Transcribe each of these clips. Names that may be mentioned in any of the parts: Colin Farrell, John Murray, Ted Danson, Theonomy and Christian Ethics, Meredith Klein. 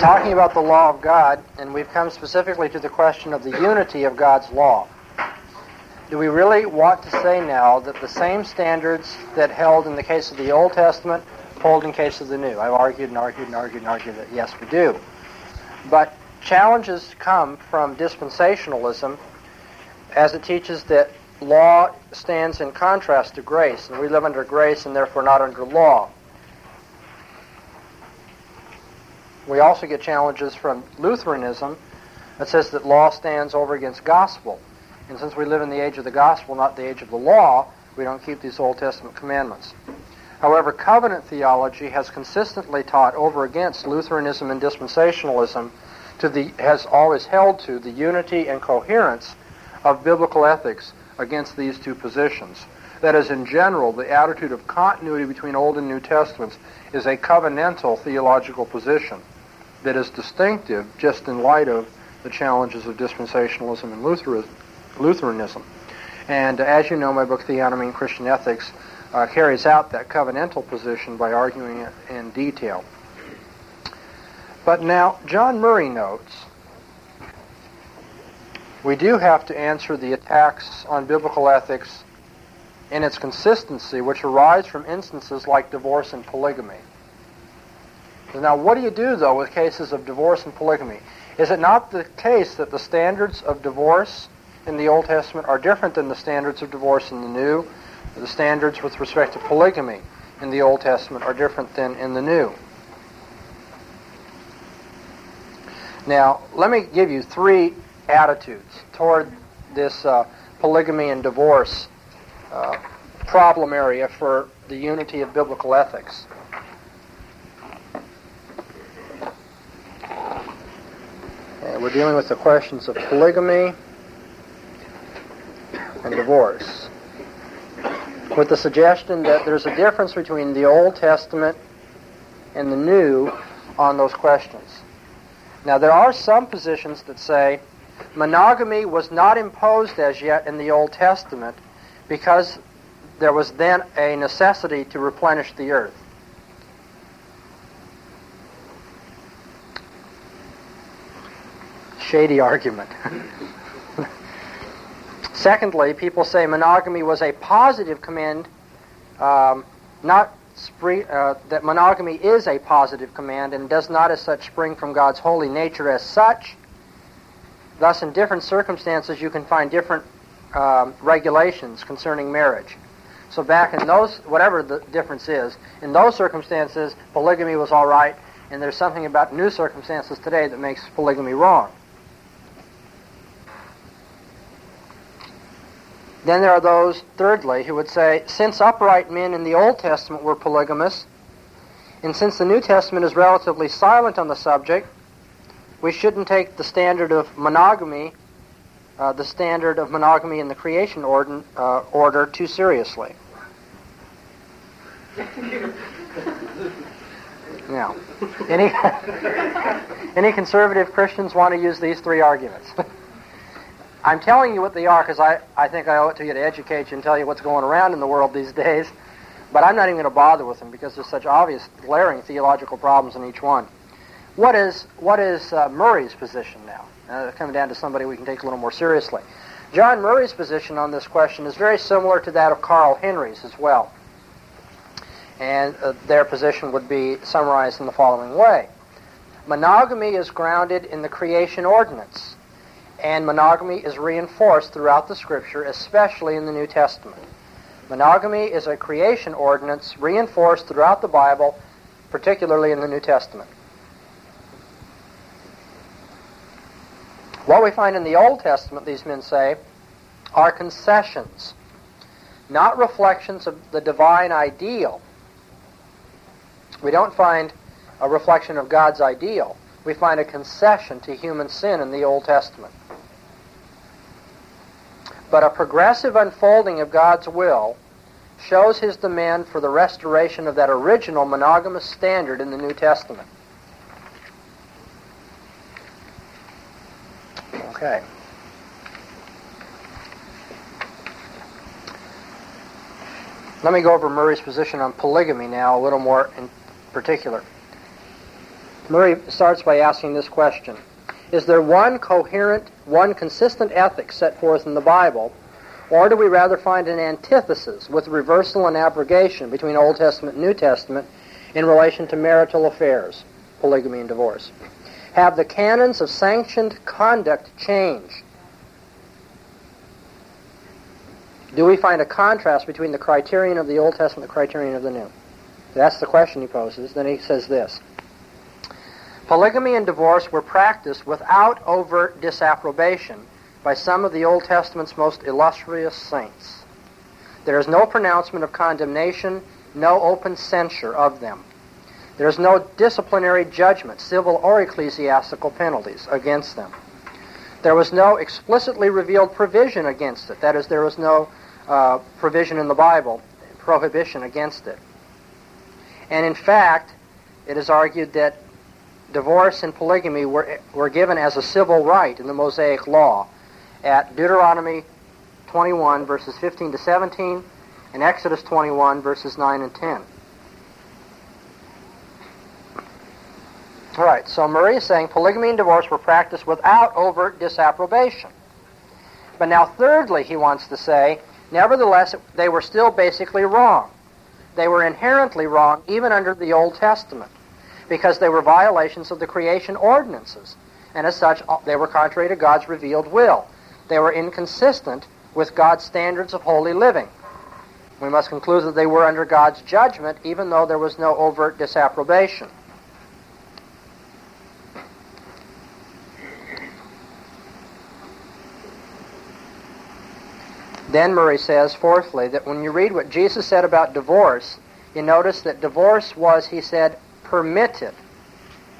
been talking about the law of God, and we've come specifically to the question of the unity of God's law. Do we really want to say now that the same standards that held in the case of the Old Testament hold in case of the New? I've argued that yes, we do. But challenges come from dispensationalism as it teaches that law stands in contrast to grace, and we live under grace and therefore not under law. We also get challenges from Lutheranism that says that law stands over against gospel. And since we live in the age of the gospel, not the age of the law, we don't keep these Old Testament commandments. However, covenant theology has consistently taught over against Lutheranism and dispensationalism, has always held to the unity and coherence of biblical ethics against these two positions. That is, in general, the attitude of continuity between Old and New Testaments is a covenantal theological position that is distinctive just in light of the challenges of dispensationalism and Lutheranism. And as you know, my book, Theonomy and Christian Ethics, carries out that covenantal position by arguing it in detail. But now, John Murray notes, we do have to answer the attacks on biblical ethics in its consistency, which arise from instances like divorce and polygamy. Now, what do you do, though, with cases of divorce and polygamy? Is it not the case that the standards of divorce in the Old Testament are different than the standards of divorce in the New? The standards with respect to polygamy in the Old Testament are different than in the New. Now, let me give you three attitudes toward this polygamy and divorce problem area for the unity of biblical ethics. And we're dealing with the questions of polygamy and divorce, with the suggestion that there's a difference between the Old Testament and the New on those questions. Now, there are some positions that say monogamy was not imposed as yet in the Old Testament because there was then a necessity to replenish the earth. Shady argument. Secondly, people say monogamy was a positive command, that monogamy is a positive command and does not as such spring from God's holy nature as such. Thus, in different circumstances, you can find different regulations concerning marriage. So back in those, whatever the difference is, in those circumstances, polygamy was all right, and there's something about new circumstances today that makes polygamy wrong. Then there are those, thirdly, who would say, since upright men in the Old Testament were polygamous, and since the New Testament is relatively silent on the subject, we shouldn't take the standard of monogamy, in the creation order too seriously. Now, any conservative Christians want to use these three arguments? I'm telling you what they are because I think I owe it to you to educate you and tell you what's going around in the world these days. But I'm not even going to bother with them because there's such obvious glaring theological problems in each one. What is Murray's position now? Coming down to somebody we can take a little more seriously. John Murray's position on this question is very similar to that of Carl Henry's as well. And their position would be summarized in the following way. Monogamy is grounded in the creation ordinance, and monogamy is reinforced throughout the Scripture, especially in the New Testament. Monogamy is a creation ordinance reinforced throughout the Bible, particularly in the New Testament. What we find in the Old Testament, these men say, are concessions, not reflections of the divine ideal. We don't find a reflection of God's ideal. We find a concession to human sin in the Old Testament. But a progressive unfolding of God's will shows his demand for the restoration of that original monogamous standard in the New Testament. Okay. Let me go over Murray's position on polygamy now a little more in particular. Murray starts by asking this question. Is there one coherent, one consistent ethic set forth in the Bible, or do we rather find an antithesis with reversal and abrogation between Old Testament and New Testament in relation to marital affairs, polygamy and divorce? Have the canons of sanctioned conduct changed? Do we find a contrast between the criterion of the Old Testament and the criterion of the New? That's the question he poses. Then he says this. Polygamy and divorce were practiced without overt disapprobation by some of the Old Testament's most illustrious saints. There is no pronouncement of condemnation, no open censure of them. There is no disciplinary judgment, civil or ecclesiastical penalties against them. There was no explicitly revealed provision against it. That is, there was no provision in the Bible, prohibition against it. And in fact, it is argued that divorce and polygamy were given as a civil right in the Mosaic Law at Deuteronomy 21, verses 15 to 17, and Exodus 21, verses 9 and 10. All right, so Murray is saying polygamy and divorce were practiced without overt disapprobation. But now thirdly, he wants to say, nevertheless, they were still basically wrong. They were inherently wrong even under the Old Testament, because they were violations of the creation ordinances, and as such, they were contrary to God's revealed will. They were inconsistent with God's standards of holy living. We must conclude that they were under God's judgment, even though there was no overt disapprobation. Then Murray says, fourthly, that when you read what Jesus said about divorce, you notice that divorce was, he said, permitted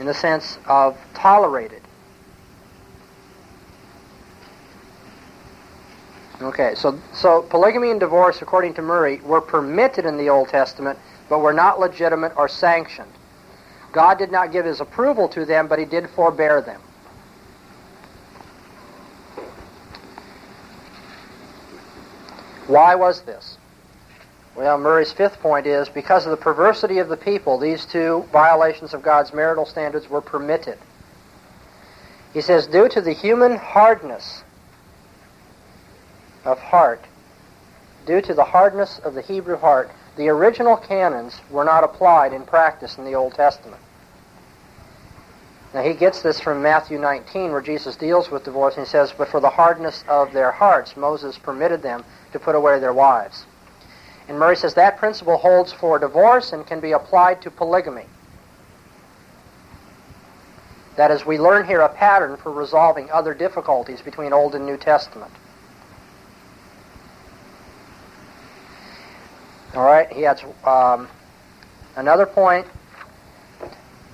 in the sense of tolerated. Okay, so polygamy and divorce, according to Murray, were permitted in the Old Testament, but were not legitimate or sanctioned. God did not give his approval to them, but he did forbear them. Why was this? Well, Murray's fifth point is, because of the perversity of the people, these two violations of God's marital standards were permitted. He says, due to the human hardness of heart, due to the hardness of the Hebrew heart, the original canons were not applied in practice in the Old Testament. Now, he gets this from Matthew 19, where Jesus deals with divorce, and he says, but for the hardness of their hearts, Moses permitted them to put away their wives. And Murray says that principle holds for divorce and can be applied to polygamy. That is, we learn here a pattern for resolving other difficulties between Old and New Testament. All right, he adds another point.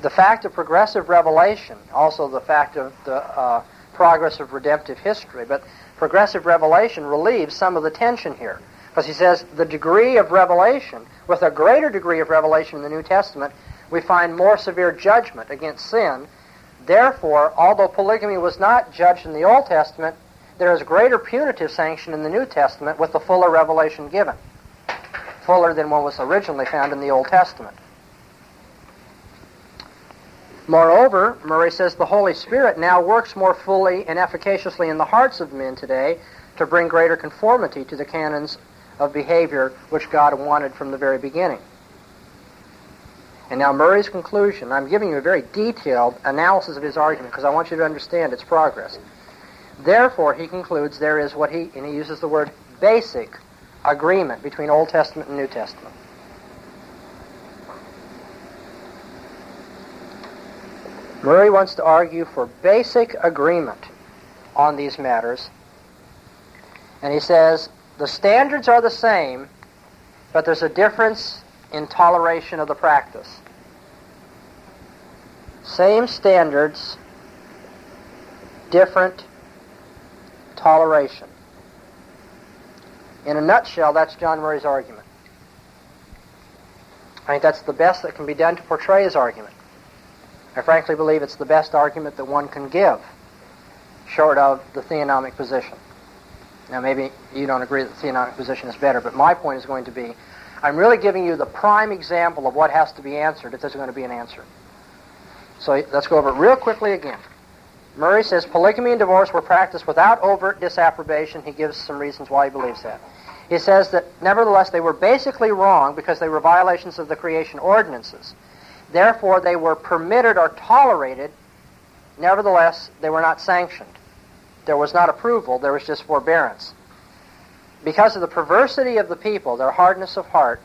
The fact of progressive revelation, also the fact of the progress of redemptive history, but progressive revelation relieves some of the tension here. Because he says the degree of revelation, with a greater degree of revelation in the New Testament, we find more severe judgment against sin. Therefore, although polygamy was not judged in the Old Testament, there is greater punitive sanction in the New Testament with the fuller revelation given, fuller than what was originally found in the Old Testament. Moreover, Murray says the Holy Spirit now works more fully and efficaciously in the hearts of men today to bring greater conformity to the canons of behavior which God wanted from the very beginning. And now Murray's conclusion. I'm giving you a very detailed analysis of his argument because I want you to understand its progress. Therefore, he concludes there is what he, and he uses the word basic, agreement between Old Testament and New Testament. Murray wants to argue for basic agreement on these matters. And he says, the standards are the same, but there's a difference in toleration of the practice. Same standards, different toleration. In a nutshell, that's John Murray's argument. I think that's the best that can be done to portray his argument. I frankly believe it's the best argument that one can give, short of the theonomic position. Now, maybe you don't agree that the theonomic position is better, but my point is going to be, I'm really giving you the prime example of what has to be answered if there's going to be an answer. So let's go over it real quickly again. Murray says polygamy and divorce were practiced without overt disapprobation. He gives some reasons why he believes that. He says that, nevertheless, they were basically wrong because they were violations of the creation ordinances. Therefore, they were permitted or tolerated. Nevertheless, they were not sanctioned. There was not approval. There was just forbearance. Because of the perversity of the people, their hardness of heart,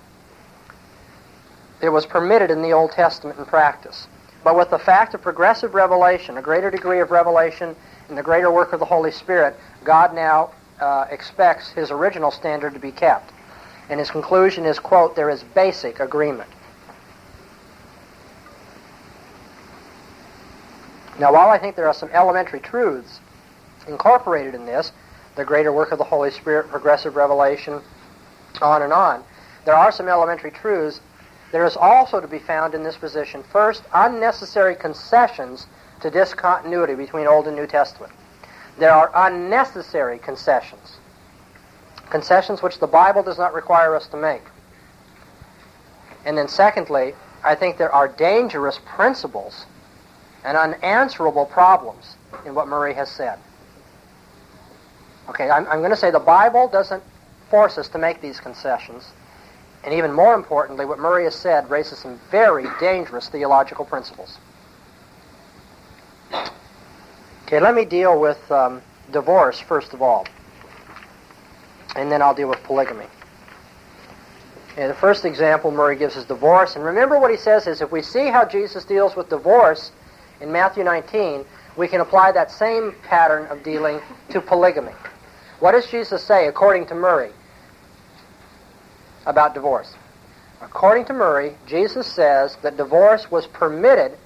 it was permitted in the Old Testament in practice. But with the fact of progressive revelation, a greater degree of revelation, and the greater work of the Holy Spirit, God now expects his original standard to be kept. And his conclusion is, quote, there is basic agreement. Now, while I think there are some elementary truths incorporated in this, the greater work of the Holy Spirit, progressive revelation, on and on, there are some elementary truths. There is also to be found in this position, first, unnecessary concessions to discontinuity between Old and New Testament. There are unnecessary concessions, concessions which the Bible does not require us to make. And then secondly, I think there are dangerous principles and unanswerable problems in what Murray has said. Okay, I'm going to say the Bible doesn't force us to make these concessions. And even more importantly, what Murray has said raises some very dangerous theological principles. Okay, let me deal with divorce, first of all. And then I'll deal with polygamy. Okay, the first example Murray gives is divorce. And remember what he says is, if we see how Jesus deals with divorce in Matthew 19, we can apply that same pattern of dealing to polygamy. What does Jesus say, according to Murray, about divorce? According to Murray, Jesus says that divorce was permitted,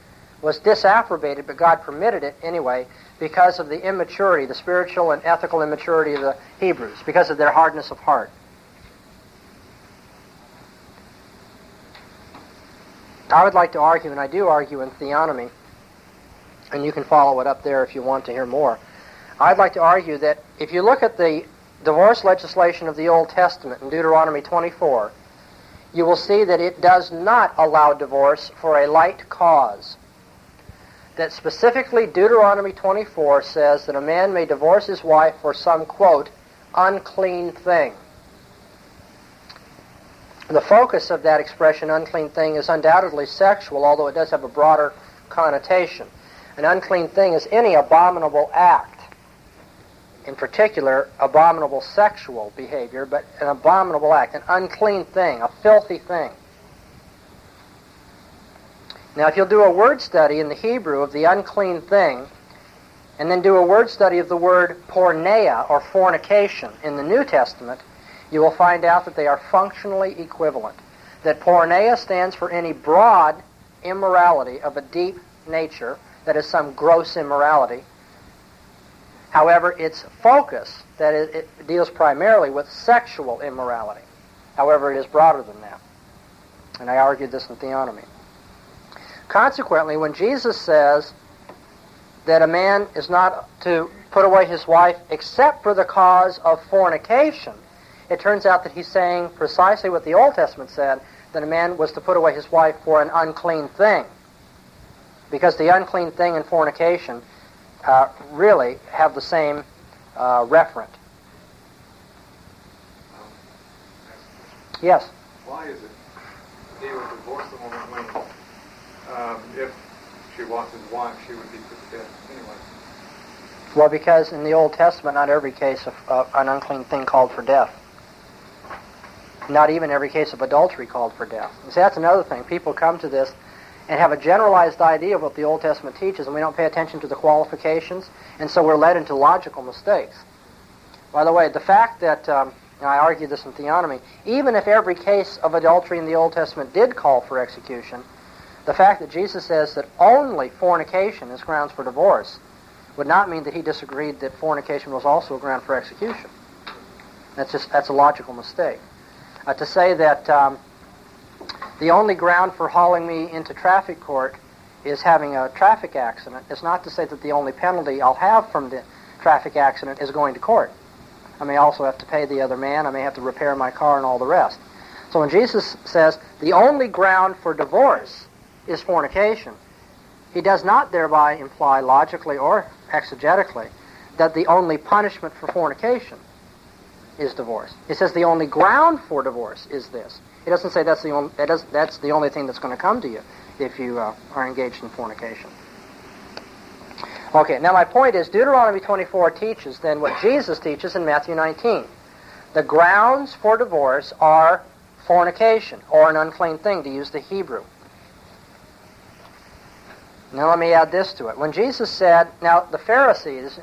was disapprobated, but God permitted it anyway because of the immaturity, the spiritual and ethical immaturity of the Hebrews, because of their hardness of heart. I would like to argue, and I do argue in Theonomy, and you can follow it up there if you want to hear more. I'd like to argue that if you look at the divorce legislation of the Old Testament in Deuteronomy 24, you will see that it does not allow divorce for a light cause. That specifically Deuteronomy 24 says that a man may divorce his wife for some, quote, unclean thing. The focus of that expression, unclean thing, is undoubtedly sexual, although it does have a broader connotation. An unclean thing is any abominable act. In particular, abominable sexual behavior, but an abominable act, an unclean thing, a filthy thing. Now, if you'll do a word study in the Hebrew of the unclean thing, and then do a word study of the word porneia, or fornication, in the New Testament, you will find out that they are functionally equivalent. That porneia stands for any broad immorality of a deep nature, that is some gross immorality. However, its focus, that it deals primarily with sexual immorality. However, it is broader than that. And I argued this in Theonomy. Consequently, when Jesus says that a man is not to put away his wife except for the cause of fornication, it turns out that he's saying precisely what the Old Testament said, that a man was to put away his wife for an unclean thing. Because the unclean thing and fornication really have the same referent. Yes? Why is it they would divorce the woman when, if she was his wife, she would be put to death anyway? Well, because in the Old Testament, not every case of an unclean thing called for death. Not even every case of adultery called for death. You see, that's another thing. People come to this and have a generalized idea of what the Old Testament teaches, and we don't pay attention to the qualifications, and so we're led into logical mistakes. By the way, the fact that, and I argue this in Theonomy, even if every case of adultery in the Old Testament did call for execution, the fact that Jesus says that only fornication is grounds for divorce would not mean that he disagreed that fornication was also a ground for execution. That's a logical mistake. To say that the only ground for hauling me into traffic court is having a traffic accident, it's not to say that the only penalty I'll have from the traffic accident is going to court. I may also have to pay the other man, I may have to repair my car and all the rest. So when Jesus says the only ground for divorce is fornication, He does not thereby imply logically or exegetically that the only punishment for fornication is divorce. It says the only ground for divorce is this. It doesn't say that's the only thing that's going to come to you if you are engaged in fornication. Okay, now my point is Deuteronomy 24 teaches then what Jesus teaches in Matthew 19. The grounds for divorce are fornication, or an unclean thing, to use the Hebrew. Now let me add this to it. When Jesus said, now the Pharisees,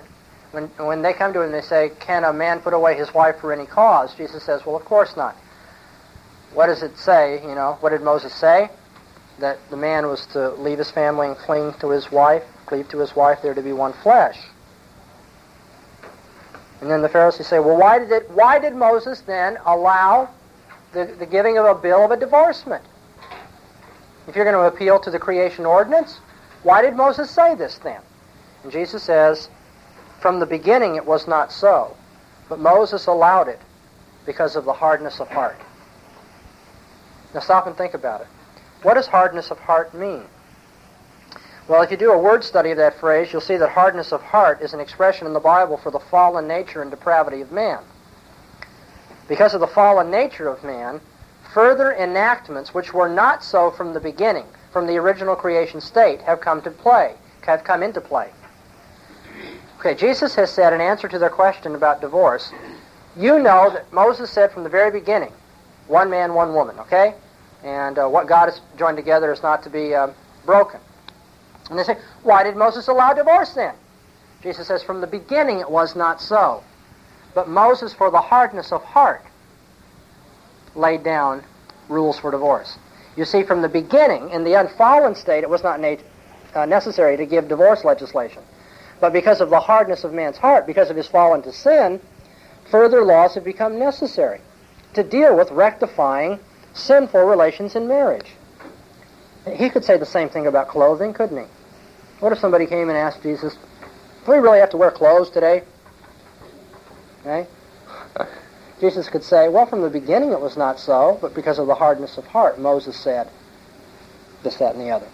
when they come to him, they say, can a man put away his wife for any cause? Jesus says, well, of course not. What does it say, you know, what did Moses say? That the man was to leave his family and cling to his wife, cleave to his wife, they're to be one flesh. And then the Pharisees say, well, why did Moses then allow the giving of a bill of a divorcement? If you're going to appeal to the creation ordinance, why did Moses say this then? And Jesus says, from the beginning it was not so, but Moses allowed it because of the hardness of heart. Now stop and think about it. What does hardness of heart mean? Well, if you do a word study of that phrase, you'll see that hardness of heart is an expression in the Bible for the fallen nature and depravity of man. Because of the fallen nature of man, further enactments which were not so from the beginning, from the original creation state, have come into play. Okay, Jesus has said in answer to their question about divorce, you know that Moses said from the very beginning, one man, one woman, okay? And what God has joined together is not to be broken. And they say, why did Moses allow divorce then? Jesus says, from the beginning it was not so. But Moses, for the hardness of heart, laid down rules for divorce. You see, from the beginning, in the unfallen state, it was not necessary to give divorce legislation. But because of the hardness of man's heart, because of his fall into sin, further laws have become necessary to deal with rectifying sinful relations in marriage. He could say the same thing about clothing, couldn't he? What if somebody came and asked Jesus, do we really have to wear clothes today? Okay? Jesus could say, well, from the beginning it was not so, but because of the hardness of heart, Moses said this, that, and the other.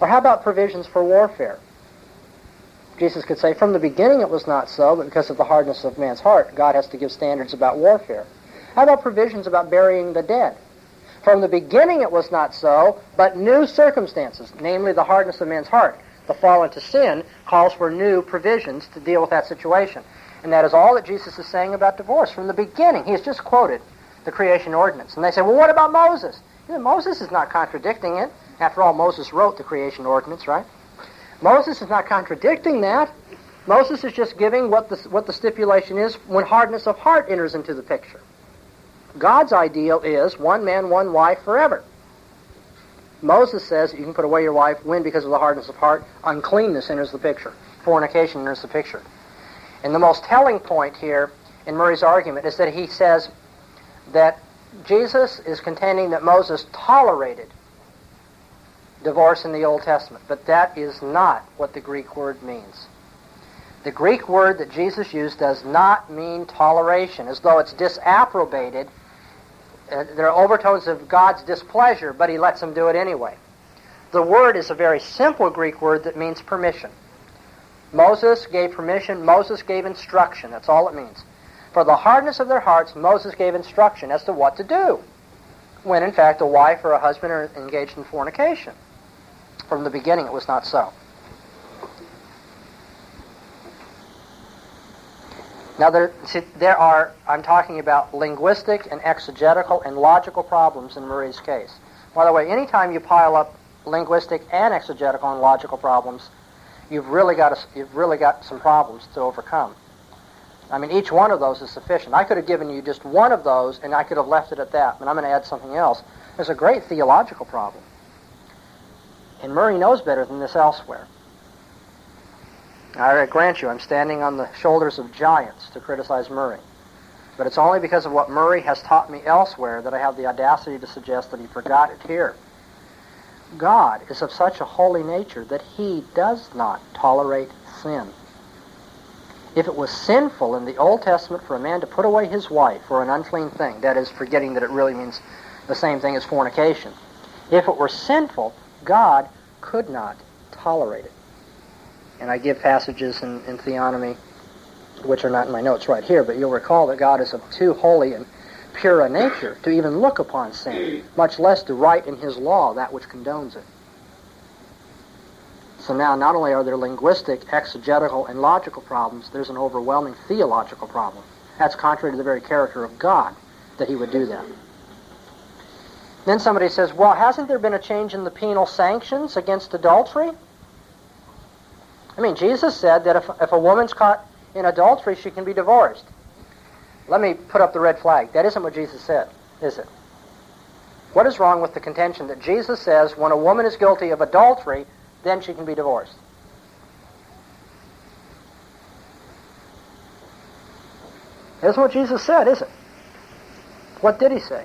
Or how about provisions for warfare? Jesus could say, from the beginning it was not so, but because of the hardness of man's heart, God has to give standards about warfare. How about provisions about burying the dead? From the beginning it was not so, but new circumstances, namely the hardness of man's heart, the fall into sin, calls for new provisions to deal with that situation. And that is all that Jesus is saying about divorce. From the beginning, he has just quoted the creation ordinance. And they say, well, what about Moses? You know, Moses is not contradicting it. After all, Moses wrote the creation ordinance, right? Moses is not contradicting that. Moses is just giving what the stipulation is when hardness of heart enters into the picture. God's ideal is one man, one wife forever. Moses says you can put away your wife when, because of the hardness of heart, uncleanness enters the picture. Fornication enters the picture. And the most telling point here in Murray's argument is that he says that Jesus is contending that Moses tolerated divorce in the Old Testament, but that is not what the Greek word means. The Greek word that Jesus used does not mean toleration, as though it's disapprobated. There are overtones of God's displeasure, but he lets them do it anyway. The word is a very simple Greek word that means permission. Moses gave permission. Moses gave instruction. That's all it means. For the hardness of their hearts, Moses gave instruction as to what to do when, in fact, a wife or a husband are engaged in fornication. From the beginning, it was not so. Now, I'm talking about linguistic and exegetical and logical problems in Murray's case. By the way, anytime you pile up linguistic and exegetical and logical problems, you've really got some problems to overcome. I mean, each one of those is sufficient. I could have given you just one of those, and I could have left it at that, but I'm going to add something else. There's a great theological problem. And Murray knows better than this elsewhere. I grant you, I'm standing on the shoulders of giants to criticize Murray. But it's only because of what Murray has taught me elsewhere that I have the audacity to suggest that he forgot it here. God is of such a holy nature that he does not tolerate sin. If it was sinful in the Old Testament for a man to put away his wife for an unclean thing, that is, forgetting that it really means the same thing as fornication, if it were sinful, God could not tolerated. And I give passages in Theonomy, which are not in my notes right here, but you'll recall that God is of too holy and pure a nature to even look upon sin, much less to write in his law that which condones it. So now not only are there linguistic, exegetical, and logical problems, there's an overwhelming theological problem. That's contrary to the very character of God that he would do that. Then somebody says, well, hasn't there been a change in the penal sanctions against adultery? I mean, Jesus said that if a woman's caught in adultery, she can be divorced. Let me put up the red flag. That isn't what Jesus said, is it? What is wrong with the contention that Jesus says when a woman is guilty of adultery, then she can be divorced? That isn't what Jesus said, is it? What did he say?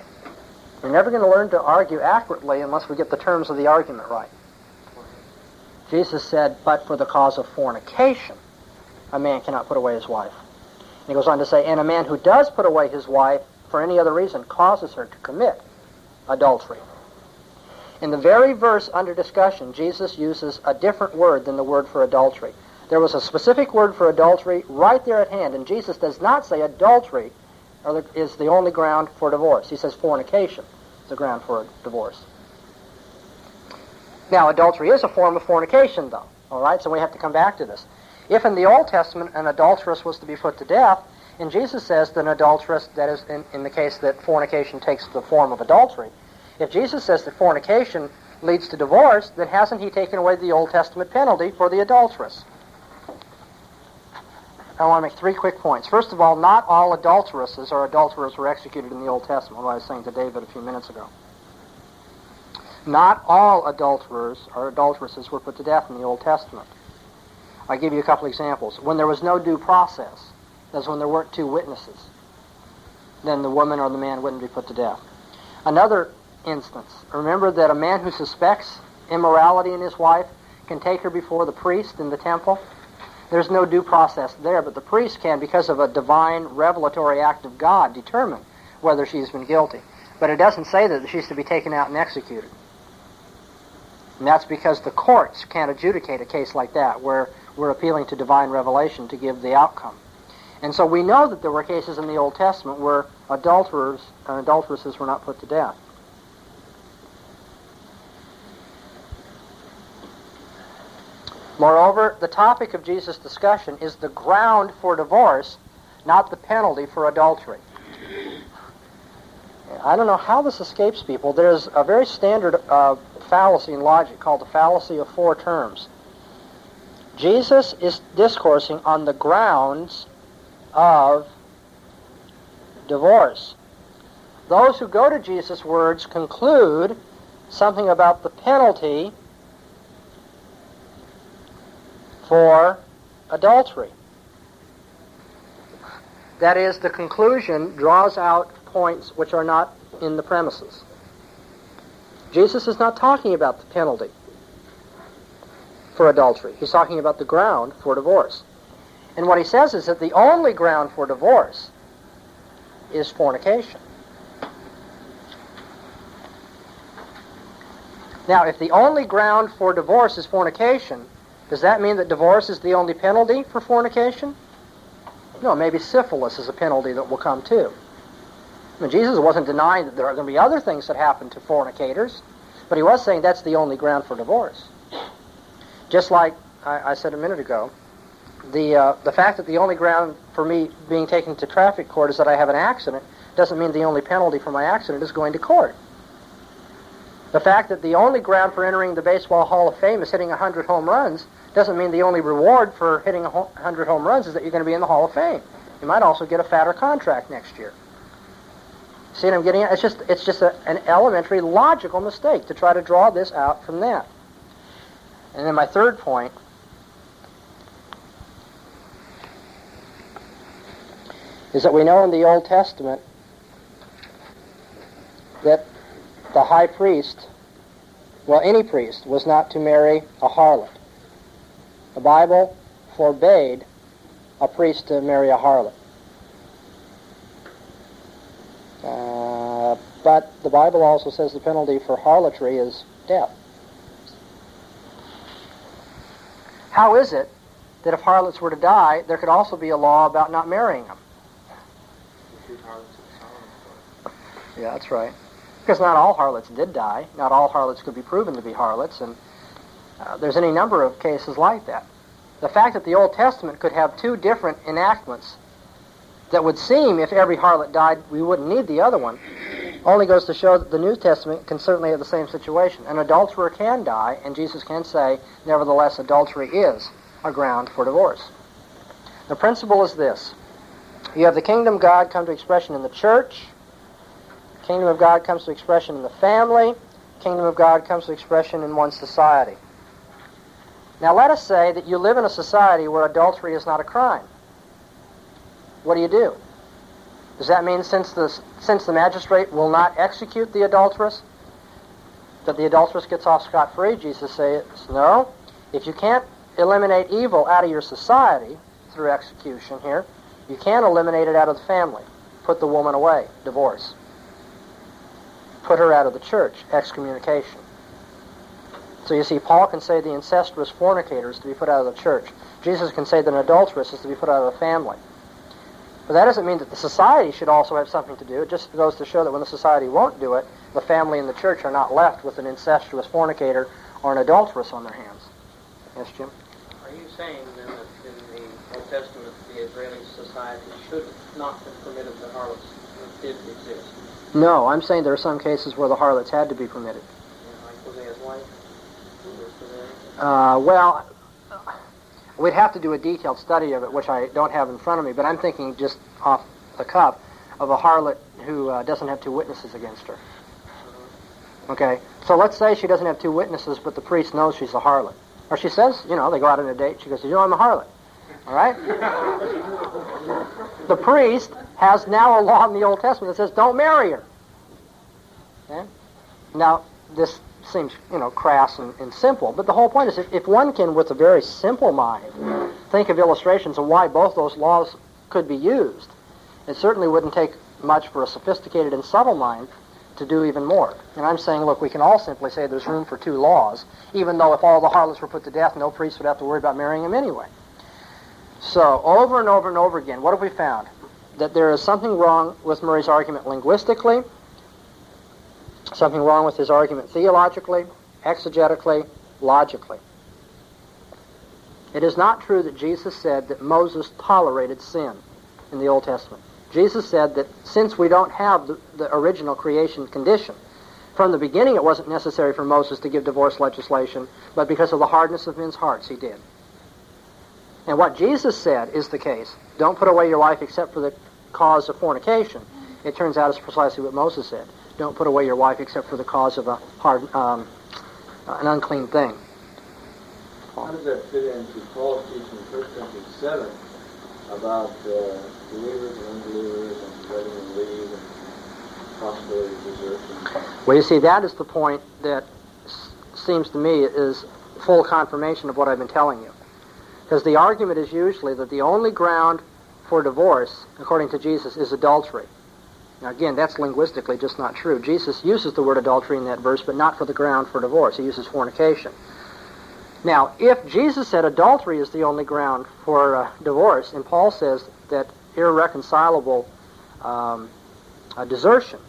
We're never going to learn to argue accurately unless we get the terms of the argument right. Jesus said, but for the cause of fornication, a man cannot put away his wife. And he goes on to say, and a man who does put away his wife for any other reason causes her to commit adultery. In the very verse under discussion, Jesus uses a different word than the word for adultery. There was a specific word for adultery right there at hand, and Jesus does not say adultery is the only ground for divorce. He says fornication is the ground for divorce. Now, adultery is a form of fornication, though. All right, so we have to come back to this. If in the Old Testament an adulteress was to be put to death, and Jesus says that an adulteress, that is in the case that fornication takes the form of adultery, if Jesus says that fornication leads to divorce, then hasn't he taken away the Old Testament penalty for the adulteress? I want to make three quick points. First of all, not all adulteresses or adulterers were executed in the Old Testament, what I was saying to David a few minutes ago. Not all adulterers or adulteresses were put to death in the Old Testament. I'll give you a couple examples. When there was no due process, that's when there weren't two witnesses, then the woman or the man wouldn't be put to death. Another instance, remember that a man who suspects immorality in his wife can take her before the priest in the temple. There's no due process there, but the priest can, because of a divine revelatory act of God, determine whether she's been guilty. But it doesn't say that she's to be taken out and executed. And that's because the courts can't adjudicate a case like that, where we're appealing to divine revelation to give the outcome. And so we know that there were cases in the Old Testament where adulterers and adulteresses were not put to death. Moreover, the topic of Jesus' discussion is the ground for divorce, not the penalty for adultery. I don't know how this escapes people. There's a very standard fallacy in logic called the fallacy of four terms. Jesus is discoursing on the grounds of divorce. Those who go to Jesus' words conclude something about the penalty for adultery. That is, the conclusion draws out points which are not in the premises. Jesus is not talking about the penalty for adultery. He's talking about the ground for divorce. And what he says is that the only ground for divorce is fornication. Now, if the only ground for divorce is fornication, does that mean that divorce is the only penalty for fornication? No, maybe syphilis is a penalty that will come too. I mean, Jesus wasn't denying that there are going to be other things that happen to fornicators, but he was saying that's the only ground for divorce. Just like I said a minute ago, the fact that the only ground for me being taken to traffic court is that I have an accident doesn't mean the only penalty for my accident is going to court. The fact that the only ground for entering the Baseball Hall of Fame is hitting 100 home runs doesn't mean the only reward for hitting 100 home runs is that you're going to be in the Hall of Fame. You might also get a fatter contract next year. See what I'm getting at? It's just an elementary logical mistake to try to draw this out from that. And then my third point is that we know in the Old Testament that the high priest, any priest, was not to marry a harlot. The Bible forbade a priest to marry a harlot. But the Bible also says the penalty for harlotry is death. How is it that if harlots were to die, there could also be a law about not marrying them? Yeah, that's right. Because not all harlots did die. Not all harlots could be proven to be harlots, and there's any number of cases like that. The fact that the Old Testament could have two different enactments that would seem, if every harlot died, we wouldn't need the other one, only goes to show that the New Testament can certainly have the same situation. An adulterer can die, and Jesus can say, nevertheless, adultery is a ground for divorce. The principle is this. You have the kingdom of God come to expression in the church. Kingdom of God comes to expression in the family. Kingdom of God comes to expression in one society. Now let us say that you live in a society where adultery is not a crime. What do you do? Does that mean since the magistrate will not execute the adulteress, that the adulteress gets off scot-free? Jesus says, no. If you can't eliminate evil out of your society through execution here, you can eliminate it out of the family. Put the woman away. Divorce. Put her out of the church. Excommunication. So you see, Paul can say the incestuous fornicator is to be put out of the church. Jesus can say that an adulteress is to be put out of the family. But that doesn't mean that the society should also have something to do. It just goes to show that when the society won't do it, the family and the church are not left with an incestuous fornicator or an adulteress on their hands. Yes, Jim? Are you saying then that in the Old Testament the Israeli society should not have permitted the harlots that did exist? No, I'm saying there are some cases where the harlots had to be permitted. Yeah, like Hosea's wife? Well, we'd have to do a detailed study of it, which I don't have in front of me, but I'm thinking just off the cuff of a harlot who doesn't have two witnesses against her. Okay, so let's say she doesn't have two witnesses, but the priest knows she's a harlot. Or she says, you know, they go out on a date, she goes, you know, I'm a harlot. All right? The priest has now a law in the Old Testament that says, don't marry her. Okay? Now, this seems, you know, crass and simple, but the whole point is if one can, with a very simple mind, think of illustrations of why both those laws could be used, it certainly wouldn't take much for a sophisticated and subtle mind to do even more. And I'm saying, look, we can all simply say there's room for two laws, even though if all the harlots were put to death, no priest would have to worry about marrying them anyway. So, over and over and over again, what have we found? That there is something wrong with Murray's argument linguistically, something wrong with his argument theologically, exegetically, logically. It is not true that Jesus said that Moses tolerated sin in the Old Testament. Jesus said that since we don't have the original creation condition, from the beginning it wasn't necessary for Moses to give divorce legislation, but because of the hardness of men's hearts, he did. And what Jesus said is the case. Don't put away your wife except for the cause of fornication. It turns out it's precisely what Moses said. Don't put away your wife except for the cause of a hard, an unclean thing. Paul. How does that fit into Paul's teaching in 1 Timothy 7 about believers and unbelievers and letting them leave and possibility of desertion? Well, you see, that is the point that seems to me is full confirmation of what I've been telling you. Because the argument is usually that the only ground for divorce, according to Jesus, is adultery. Now, again, that's linguistically just not true. Jesus uses the word adultery in that verse, but not for the ground for divorce. He uses fornication. Now, if Jesus said adultery is the only ground for divorce, and Paul says that irreconcilable desertion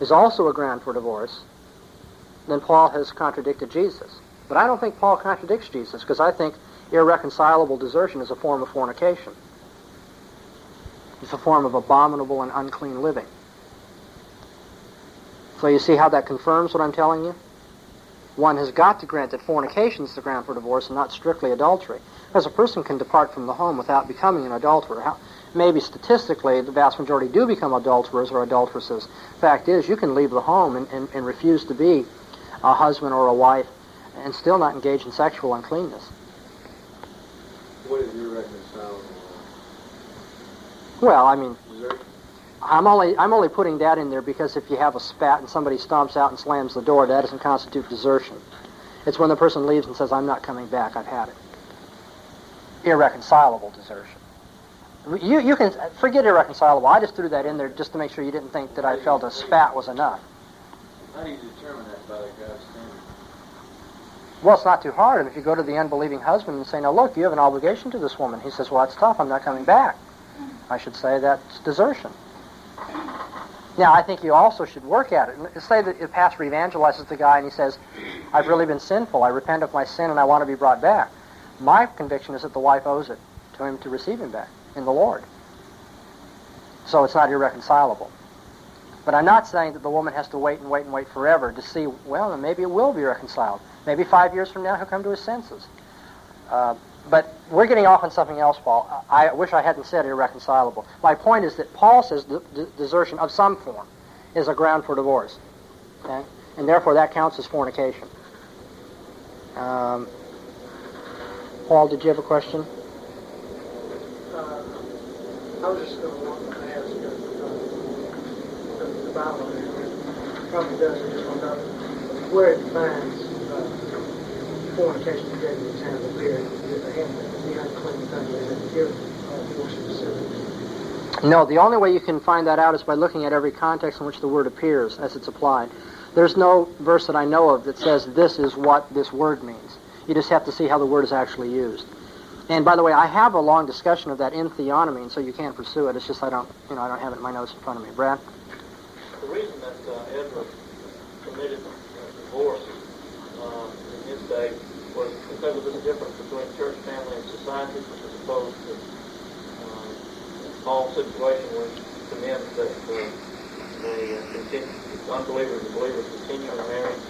is also a ground for divorce, then Paul has contradicted Jesus. But I don't think Paul contradicts Jesus, because I think irreconcilable desertion is a form of fornication. It's a form of abominable and unclean living. So you see how that confirms what I'm telling you? One has got to grant that fornication is the ground for divorce and not strictly adultery. Because a person can depart from the home without becoming an adulterer. Maybe statistically the vast majority do become adulterers or adulteresses. The fact is you can leave the home and refuse to be a husband or a wife and still not engage in sexual uncleanness. What is irreconcilable? Well, I mean, I'm only putting that in there because if you have a spat and somebody stomps out and slams the door, that doesn't constitute desertion. It's when the person leaves and says, I'm not coming back, I've had it. Irreconcilable desertion. You can forget irreconcilable. I just threw that in there just to make sure you didn't think that I felt a spat was enough. How do you determine that by God's standard? Well, it's not too hard. If you go to the unbelieving husband and say, now look, you have an obligation to this woman. He says, well, that's tough. I'm not coming back. I should say that's desertion. Now, I think you also should work at it. Say that the pastor evangelizes the guy and he says, I've really been sinful. I repent of my sin and I want to be brought back. My conviction is that the wife owes it to him to receive him back in the Lord. So it's not irreconcilable. But I'm not saying that the woman has to wait and wait and wait forever to see, well, maybe it will be reconciled. Maybe 5 years from now he'll come to his senses. But we're getting off on something else, Paul. I wish I hadn't said irreconcilable. My point is that Paul says desertion of some form is a ground for divorce. Okay? And therefore that counts as fornication. Paul, did you have a question? I was just going to want to ask the Bible probably doesn't just want to where it defines fornication today in the time of period, the unclean thing that you're more specific. No, the only way you can find that out is by looking at every context in which the word appears as it's applied. There's no verse that I know of that says this is what this word means. You just have to see how the word is actually used. And by the way, I have a long discussion of that in Theonomy, and so you can pursue it. It's just I don't have it in my notes in front of me. Brad? The reason that Ezra committed divorce in his day was because of this difference between church, family, and society, which is opposed to Paul's situation where the men that the unbelievers and believers continue in marriage.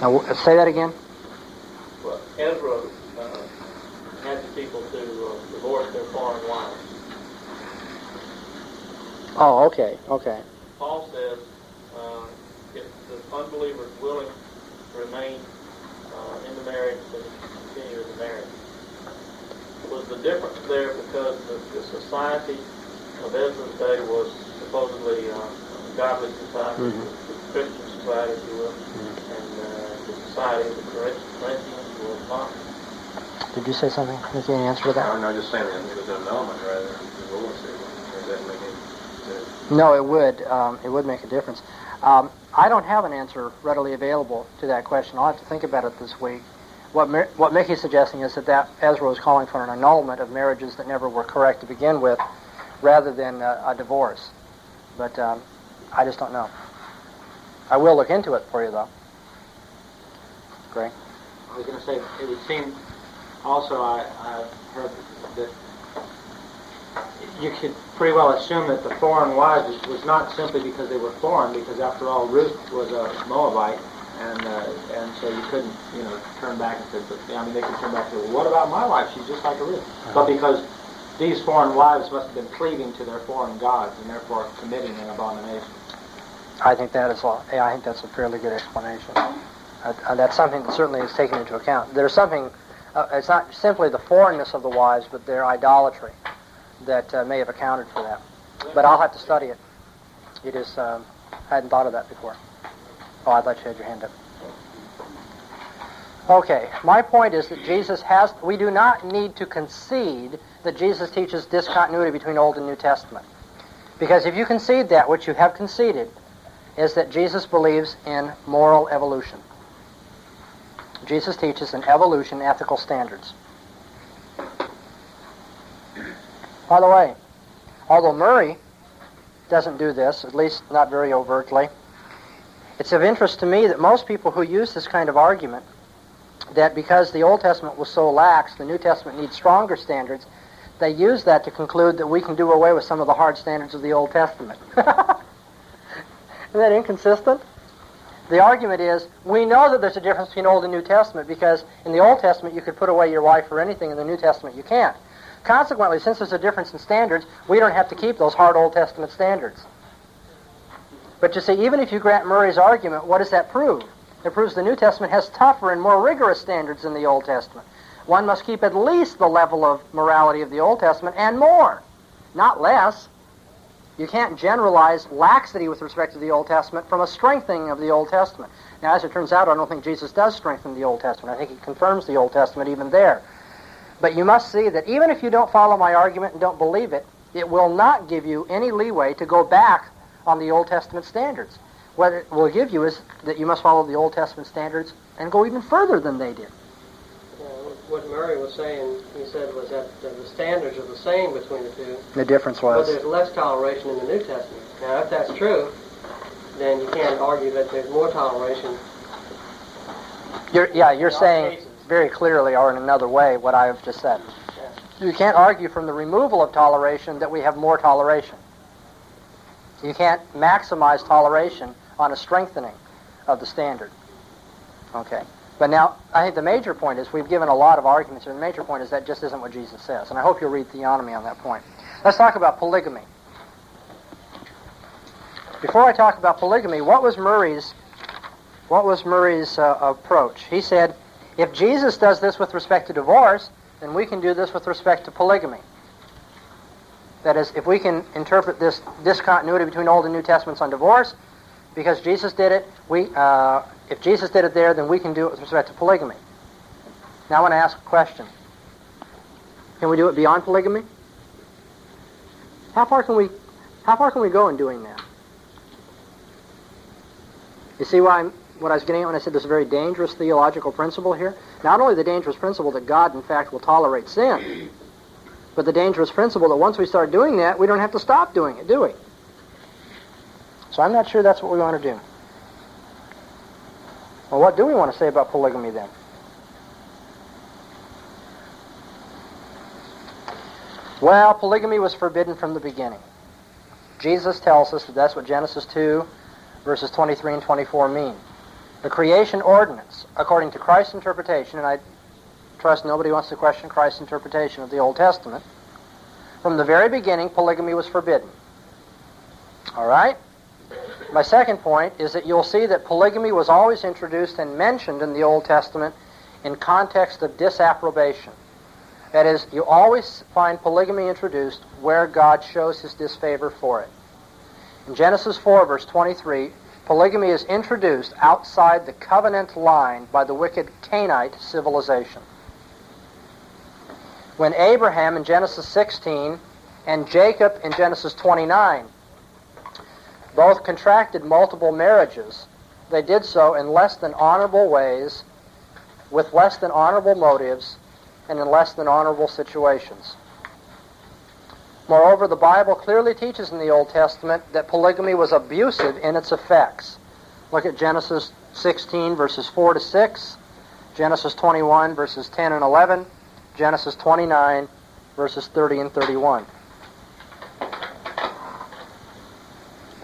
Now, say that again. Well, Ezra had the people to divorce their foreign wives. Oh, okay. Paul says if the unbeliever is willing to remain in the marriage, then continue in the marriage. Was the difference there because the society of Ezra's day was supposedly a godly society, a Christian society, if you will, and the society of the Corinthians. Did you say something? Did you answer to that? No, I'm just saying it was an element rather than divorce. Does that make any sense? No, it would. It would make a difference. I don't have an answer readily available to that question. I'll have to think about it this week. What Mickey's suggesting is that Ezra was calling for an annulment of marriages that never were correct to begin with rather than a divorce. But I just don't know. I will look into it for you, though. Greg? I was going to say, it would seem also, I heard that you could pretty well assume that the foreign wives was not simply because they were foreign, because after all, Ruth was a Moabite, and so you couldn't, turn back and say, they could turn back and say, what about my wife? She's just like a Ruth. But because these foreign wives must have been cleaving to their foreign gods and therefore committing an abomination. I think that's a fairly good explanation. That's something that certainly is taken into account. There's something, it's not simply the foreignness of the wives, but their idolatry that may have accounted for that. But I'll have to study it. It is, I hadn't thought of that before. Oh, I'd like you to have your hand up. Okay, my point is that we do not need to concede that Jesus teaches discontinuity between Old and New Testament. Because if you concede that, which you have conceded, is that Jesus believes in moral evolution. Jesus teaches an evolution in ethical standards. By the way, although Murray doesn't do this, at least not very overtly, it's of interest to me that most people who use this kind of argument, that because the Old Testament was so lax, the New Testament needs stronger standards, they use that to conclude that we can do away with some of the hard standards of the Old Testament. Isn't that inconsistent? The argument is, we know that there's a difference between Old and New Testament because in the Old Testament you could put away your wife or anything, in the New Testament you can't. Consequently, since there's a difference in standards, we don't have to keep those hard Old Testament standards. But you see, even if you grant Murray's argument, what does that prove? It proves the New Testament has tougher and more rigorous standards than the Old Testament. One must keep at least the level of morality of the Old Testament and more, not less. You can't generalize laxity with respect to the Old Testament from a strengthening of the Old Testament. Now, as it turns out, I don't think Jesus does strengthen the Old Testament. I think he confirms the Old Testament even there. But you must see that even if you don't follow my argument and don't believe it, it will not give you any leeway to go back on the Old Testament standards. What it will give you is that you must follow the Old Testament standards and go even further than they did. Yeah, what Murray was saying, he said, was that the standards are the same between the two. The difference was... But there's less toleration in the New Testament. Now, if that's true, then you can't argue that there's more toleration. You're saying cases. Very clearly, or in another way, what I have just said. Yeah. You can't argue from the removal of toleration that we have more toleration. You can't maximize toleration on a strengthening of the standard. Okay. But now, I think the major point is, we've given a lot of arguments, and the major point is that just isn't what Jesus says. And I hope you'll read Theonomy on that point. Let's talk about polygamy. Before I talk about polygamy, what was Murray's approach? He said, if Jesus does this with respect to divorce, then we can do this with respect to polygamy. That is, if we can interpret this discontinuity between Old and New Testaments on divorce, because Jesus did it, if Jesus did it there, then we can do it with respect to polygamy. Now I want to ask a question. Can we do it beyond polygamy? How far can we go in doing that? You see what I was getting at when I said there's a very dangerous theological principle here? Not only the dangerous principle that God, in fact, will tolerate sin, but the dangerous principle that once we start doing that, we don't have to stop doing it, do we? So I'm not sure that's what we want to do. Well, what do we want to say about polygamy then? Well, polygamy was forbidden from the beginning. Jesus tells us that that's what Genesis 2, verses 23 and 24 mean. The creation ordinance, according to Christ's interpretation, and I trust nobody wants to question Christ's interpretation of the Old Testament, from the very beginning, polygamy was forbidden. All right? My second point is that you'll see that polygamy was always introduced and mentioned in the Old Testament in context of disapprobation. That is, you always find polygamy introduced where God shows his disfavor for it. In Genesis 4, verse 23, polygamy is introduced outside the covenant line by the wicked Canaanite civilization. When Abraham in Genesis 16 and Jacob in Genesis 29 both contracted multiple marriages, they did so in less than honorable ways, with less than honorable motives, and in less than honorable situations. Moreover, the Bible clearly teaches in the Old Testament that polygamy was abusive in its effects. Look at Genesis 16, verses 4 to 6, Genesis 21, verses 10 and 11, Genesis 29, verses 30 and 31.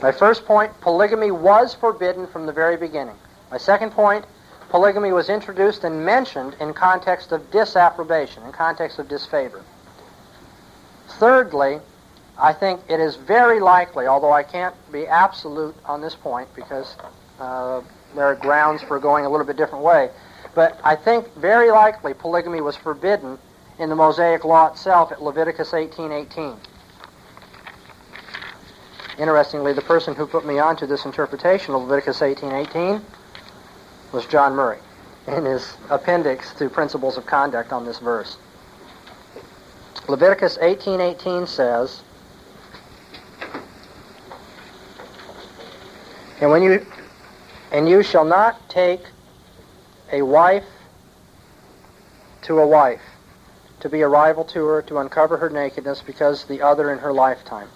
My first point, polygamy was forbidden from the very beginning. My second point, polygamy was introduced and mentioned in context of disapprobation, in context of disfavor. Thirdly, I think it is very likely, although I can't be absolute on this point because there are grounds for going a little bit different way, but I think very likely polygamy was forbidden in the Mosaic Law itself at Leviticus 18:18. Interestingly, the person who put me onto this interpretation of Leviticus 18:18 was John Murray in his appendix to Principles of Conduct on this verse. Leviticus 18:18 says, And you shall not take a wife to a wife, to be a rival to her, to uncover her nakedness, because the other in her lifetime.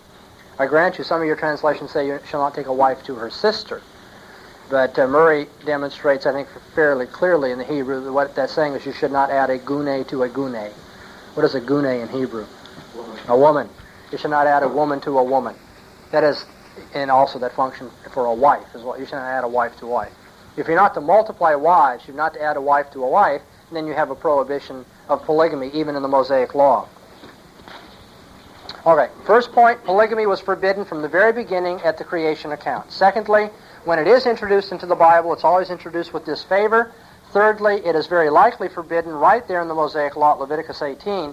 I grant you, some of your translations say you shall not take a wife to her sister. But Murray demonstrates, I think, fairly clearly in the Hebrew that what that's saying is you should not add a gune to a gune. What is a gune in Hebrew? Woman. A woman. You should not add a woman to a woman. That is, and also that function for a wife as well. You should not add a wife to a wife. If you're not to multiply wives, you're not to add a wife to a wife, then you have a prohibition of polygamy, even in the Mosaic Law. All right, first point, polygamy was forbidden from the very beginning at the creation account. Secondly, when it is introduced into the Bible, it's always introduced with disfavor. Thirdly, it is very likely forbidden right there in the Mosaic Law, Leviticus 18.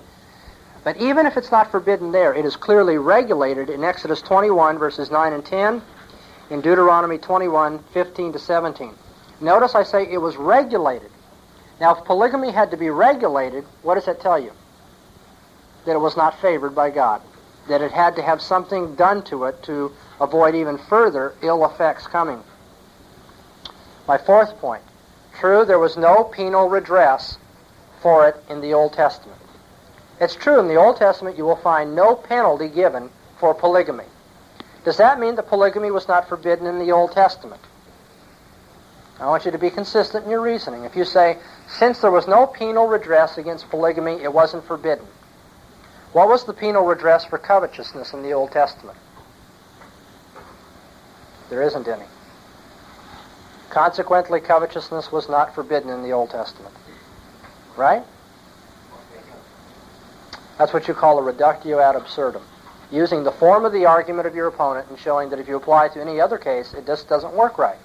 But even if it's not forbidden there, it is clearly regulated in Exodus 21, verses 9 and 10, in Deuteronomy 21, 15 to 17. Notice I say it was regulated. Now, if polygamy had to be regulated, what does that tell you? That it was not favored by God. That it had to have something done to it to avoid even further ill effects coming. My fourth point, True, there was no penal redress for it in the Old Testament. It's true, in the Old Testament you will find no penalty given for polygamy. Does that mean that polygamy was not forbidden in the Old Testament? I want you to be consistent in your reasoning. If you say, since there was no penal redress against polygamy, it wasn't forbidden. What was the penal redress for covetousness in the Old Testament? There isn't any. Consequently, covetousness was not forbidden in the Old Testament. Right? That's what you call a reductio ad absurdum. Using the form of the argument of your opponent and showing that if you apply it to any other case, it just doesn't work right.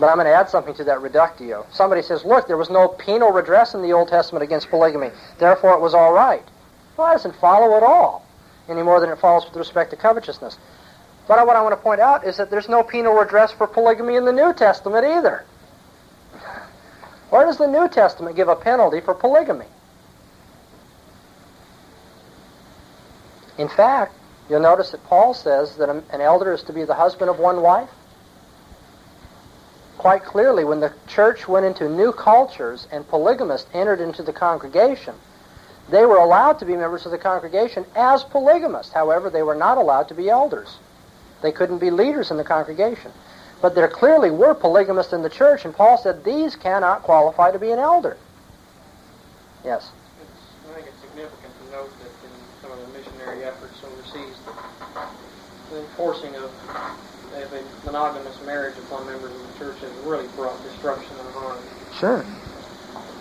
But I'm going to add something to that reductio. Somebody says, look, there was no penal redress in the Old Testament against polygamy, therefore it was all right. Well, that doesn't follow at all, any more than it follows with respect to covetousness. But what I want to point out is that there's no penal redress for polygamy in the New Testament either. Where does the New Testament give a penalty for polygamy? In fact, you'll notice that Paul says that an elder is to be the husband of one wife. Quite clearly, when the church went into new cultures and polygamists entered into the congregation, they were allowed to be members of the congregation as polygamists. However, they were not allowed to be elders. They couldn't be leaders in the congregation. But there clearly were polygamists in the church, and Paul said these cannot qualify to be an elder. Yes? I think it's significant to note that in some of the missionary efforts overseas, the enforcing of a monogamous marriage upon members of the church has really brought destruction and harm. Sure.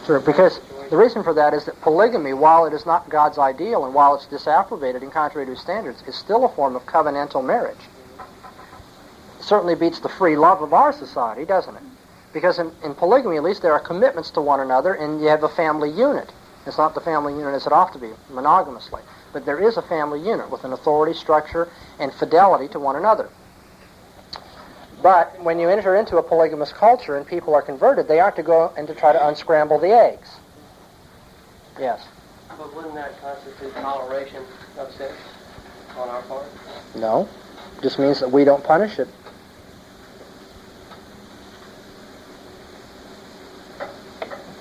Sure, because the reason for that is that polygamy, while it is not God's ideal and while it's disapprobated and contrary to His standards, is still a form of covenantal marriage. It certainly beats the free love of our society, doesn't it? Because in polygamy, at least, there are commitments to one another and you have a family unit. It's not the family unit as it ought to be, monogamously. But there is a family unit with an authority structure and fidelity to one another. But when you enter into a polygamous culture and people are converted, they aren't to go and to try to unscramble the eggs. Yes? But wouldn't that constitute toleration of sin on our part? No. It just means that we don't punish it.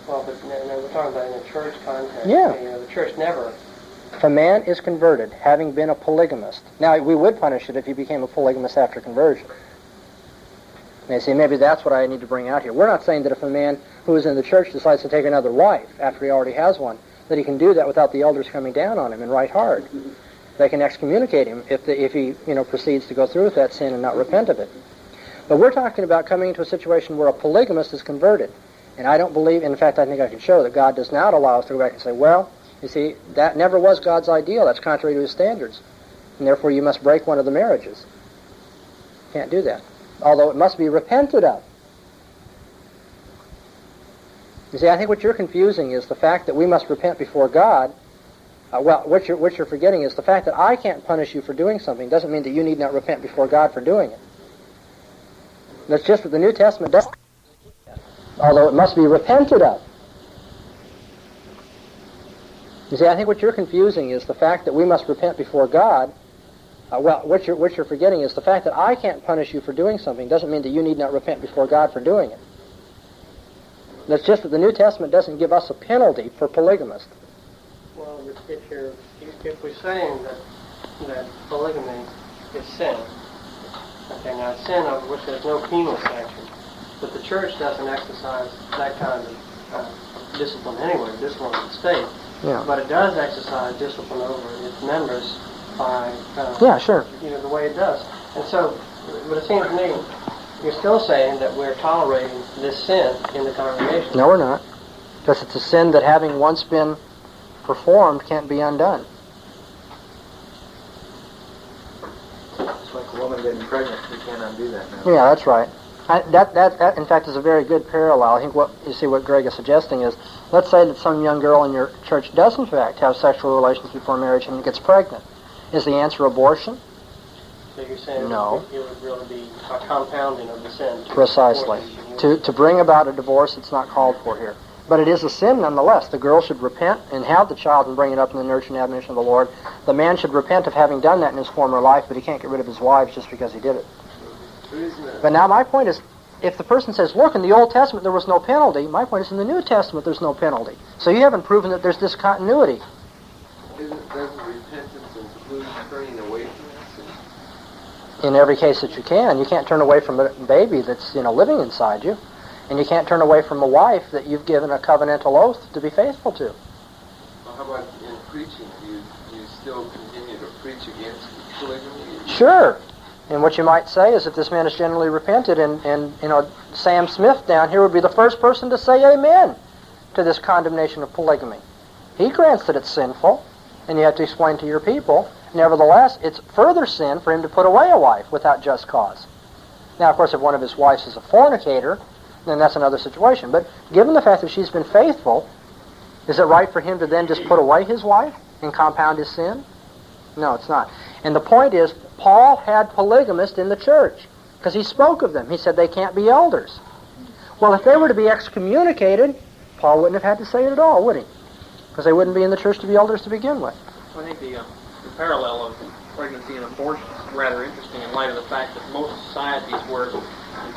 Well, but we're talking about in a church context. Yeah. The church never... If a man is converted, having been a polygamist... Now, we would punish it if he became a polygamist after conversion. Now, see, maybe that's what I need to bring out here. We're not saying that if a man who is in the church decides to take another wife after he already has one, that he can do that without the elders coming down on him and right hard. They can excommunicate him if he proceeds to go through with that sin and not repent of it. But we're talking about coming into a situation where a polygamist is converted. And I don't believe, in fact, I think I can show that God does not allow us to go back and say, well, you see, that never was God's ideal. That's contrary to His standards. And therefore you must break one of the marriages. Can't do that. Although it must be repented of. You see, I think what you're confusing is the fact that we must repent before God. What you're forgetting is the fact that I can't punish you for doing something doesn't mean that you need not repent before God for doing it. That's just what the New Testament does. Although it must be repented of. You see, I think what you're confusing is the fact that we must repent before God. What you're forgetting is the fact that I can't punish you for doing something doesn't mean that you need not repent before God for doing it. That's just that the New Testament doesn't give us a penalty for polygamists. Well, if we're saying that polygamy is sin, okay, now sin of which there's no penal sanction, but the church doesn't exercise that kind of discipline anyway, discipline of the state, yeah. But it does exercise discipline over its members by the way it does. And so, but it seems to me, you're still saying that we're tolerating this sin in the congregation. No, we're not. Because it's a sin that having once been performed can't be undone. It's like a woman getting pregnant. We can't undo that now. Yeah, that's right. That in fact, is a very good parallel. I think what Greg is suggesting is, let's say that some young girl in your church does, in fact, have sexual relations before marriage and gets pregnant. Is the answer abortion? So you're saying no. It would really be a compounding of the sin. Precisely. To bring about a divorce, it's not called for here. But it is a sin nonetheless. The girl should repent and have the child and bring it up in the nurture and admonition of the Lord. The man should repent of having done that in his former life, but he can't get rid of his wives just because he did it. But now my point is, if the person says, look, in the Old Testament there was no penalty, my point is in the New Testament there's no penalty. So you haven't proven that there's this continuity. Doesn't repentance include turning away from that sin? In every case that you can. You can't turn away from a baby that's living inside you. And you can't turn away from a wife that you've given a covenantal oath to be faithful to. Well, how about in preaching? Do you still continue to preach against polygamy? Sure. And what you might say is that this man has generally repented, and Sam Smith down here would be the first person to say amen to this condemnation of polygamy. He grants that it's sinful, and you have to explain to your people, nevertheless, it's further sin for him to put away a wife without just cause. Now, of course, if one of his wives is a fornicator, then that's another situation. But given the fact that she's been faithful, is it right for him to then just put away his wife and compound his sin? No, it's not. And the point is, Paul had polygamists in the church because he spoke of them. He said they can't be elders. Well, if they were to be excommunicated, Paul wouldn't have had to say it at all, would he? Because they wouldn't be in the church to be elders to begin with. I think the parallel of pregnancy and abortion is rather interesting in light of the fact that most societies where you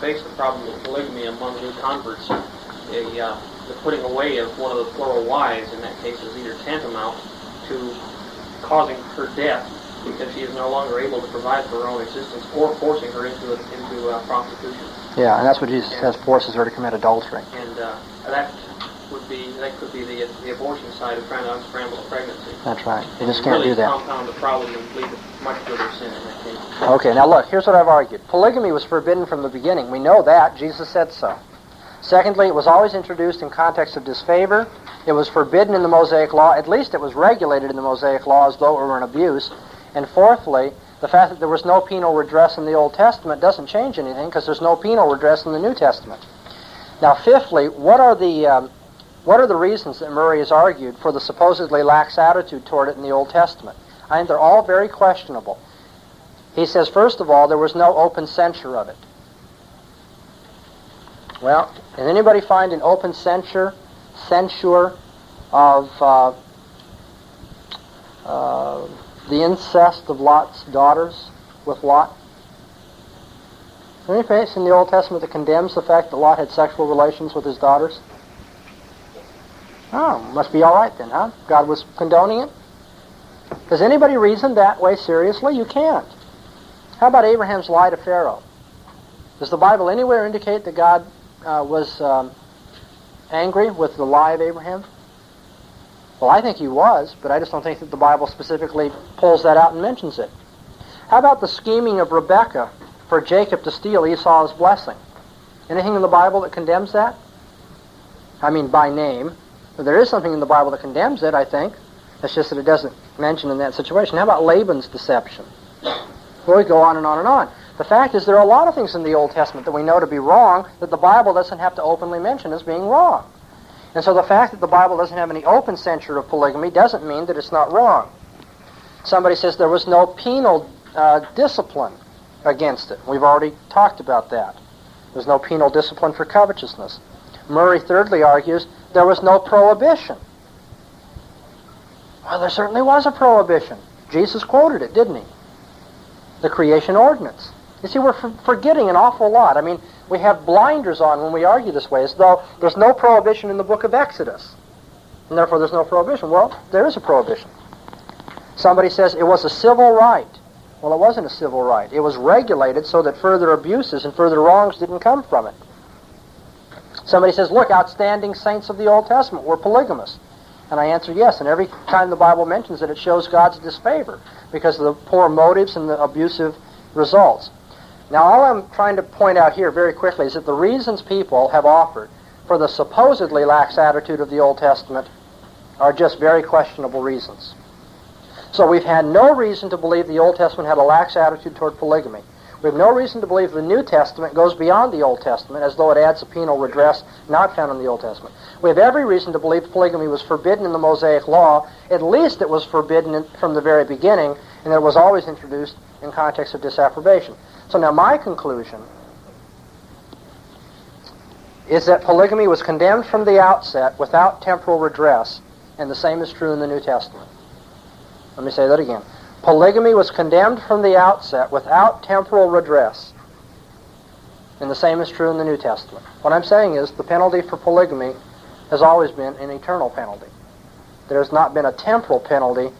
face the problem of polygamy among new converts, the putting away of one of the plural wives in that case is either tantamount to causing her death because she is no longer able to provide for her own existence, or forcing her into prostitution. Yeah, and that's what Jesus says, forces her to commit adultery. And that could be the abortion side of trying to unscramble a pregnancy. That's right. You just can't really do that. Compound the problem and lead to much further sin in that case. Okay, now look, here's what I've argued. Polygamy was forbidden from the beginning. We know that. Jesus said so. Secondly, it was always introduced in context of disfavor. It was forbidden in the Mosaic Law. At least it was regulated in the Mosaic Law as though it were an abuse. And fourthly, the fact that there was no penal redress in the Old Testament doesn't change anything because there's no penal redress in the New Testament. Now, fifthly, what are the reasons that Murray has argued for the supposedly lax attitude toward it in the Old Testament? I think they're all very questionable. He says, first of all, there was no open censure of it. Well, can anybody find an open censure of the incest of Lot's daughters with Lot? Is there any place in the Old Testament that condemns the fact that Lot had sexual relations with his daughters? Oh, must be all right then, huh? God was condoning it? Does anybody reason that way seriously? You can't. How about Abraham's lie to Pharaoh? Does the Bible anywhere indicate that God was angry with the lie of Abraham? Well, I think he was, but I just don't think that the Bible specifically pulls that out and mentions it. How about the scheming of Rebekah for Jacob to steal Esau's blessing? Anything in the Bible that condemns that? I mean, by name. There is something in the Bible that condemns it, I think. It's just that it doesn't mention in that situation. How about Laban's deception? Well, we go on and on and on. The fact is there are a lot of things in the Old Testament that we know to be wrong that the Bible doesn't have to openly mention as being wrong. And so the fact that the Bible doesn't have any open censure of polygamy doesn't mean that it's not wrong. Somebody says there was no penal discipline against it. We've already talked about that. There's no penal discipline for covetousness. Murray thirdly argues there was no prohibition. Well, there certainly was a prohibition. Jesus quoted it, didn't he? The creation ordinance. You see, we're forgetting an awful lot. I mean, we have blinders on when we argue this way, as though there's no prohibition in the book of Exodus, and therefore there's no prohibition. Well, there is a prohibition. Somebody says it was a civil right. Well, it wasn't a civil right. It was regulated so that further abuses and further wrongs didn't come from it. Somebody says, look, outstanding saints of the Old Testament were polygamists. And I answer yes. And every time the Bible mentions it, it shows God's disfavor because of the poor motives and the abusive results. Now, all I'm trying to point out here very quickly is that the reasons people have offered for the supposedly lax attitude of the Old Testament are just very questionable reasons. So we've had no reason to believe the Old Testament had a lax attitude toward polygamy. We have no reason to believe the New Testament goes beyond the Old Testament as though it adds a penal redress not found in the Old Testament. We have every reason to believe polygamy was forbidden in the Mosaic Law. At least it was forbidden from the very beginning, and it was always introduced in context of disapprobation. So now my conclusion is that polygamy was condemned from the outset without temporal redress, and the same is true in the New Testament. Let me say that again. Polygamy was condemned from the outset without temporal redress. And the same is true in the New Testament. What I'm saying is the penalty for polygamy has always been an eternal penalty. There has not been a temporal penalty.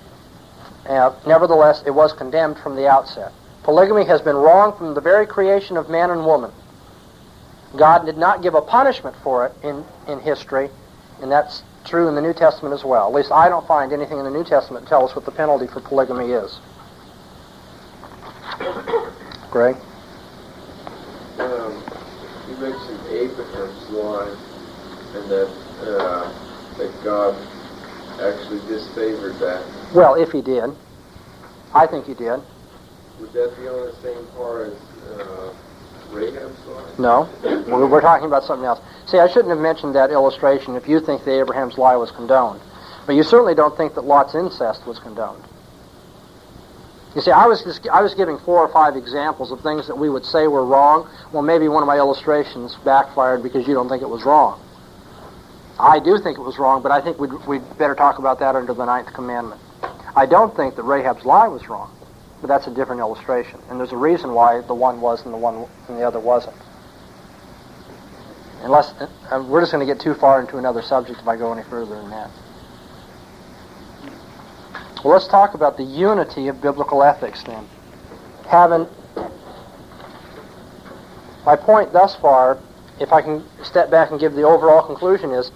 Nevertheless, it was condemned from the outset. Polygamy has been wrong from the very creation of man and woman. God did not give a punishment for it in history, and that's true in the New Testament as well. At least I don't find anything in the New Testament to tell us what the penalty for polygamy is. Greg? You mentioned Abraham's line, and that God actually disfavored that. Well, if he did. I think he did. Would that be on the same par as Rahab's line? No. We're talking about something else. See, I shouldn't have mentioned that illustration if you think that Abraham's lie was condoned. But you certainly don't think that Lot's incest was condoned. You see, I was giving 4 or 5 examples of things that we would say were wrong. Well, maybe one of my illustrations backfired because you don't think it was wrong. I do think it was wrong, but I think we'd better talk about that under the 9th commandment. I don't think that Rahab's lie was wrong, but that's a different illustration. And there's a reason why the one was and the other wasn't. Unless we're just going to get too far into another subject if I go any further than that. Well, let's talk about the unity of biblical ethics then. My point thus far, if I can step back and give the overall conclusion, is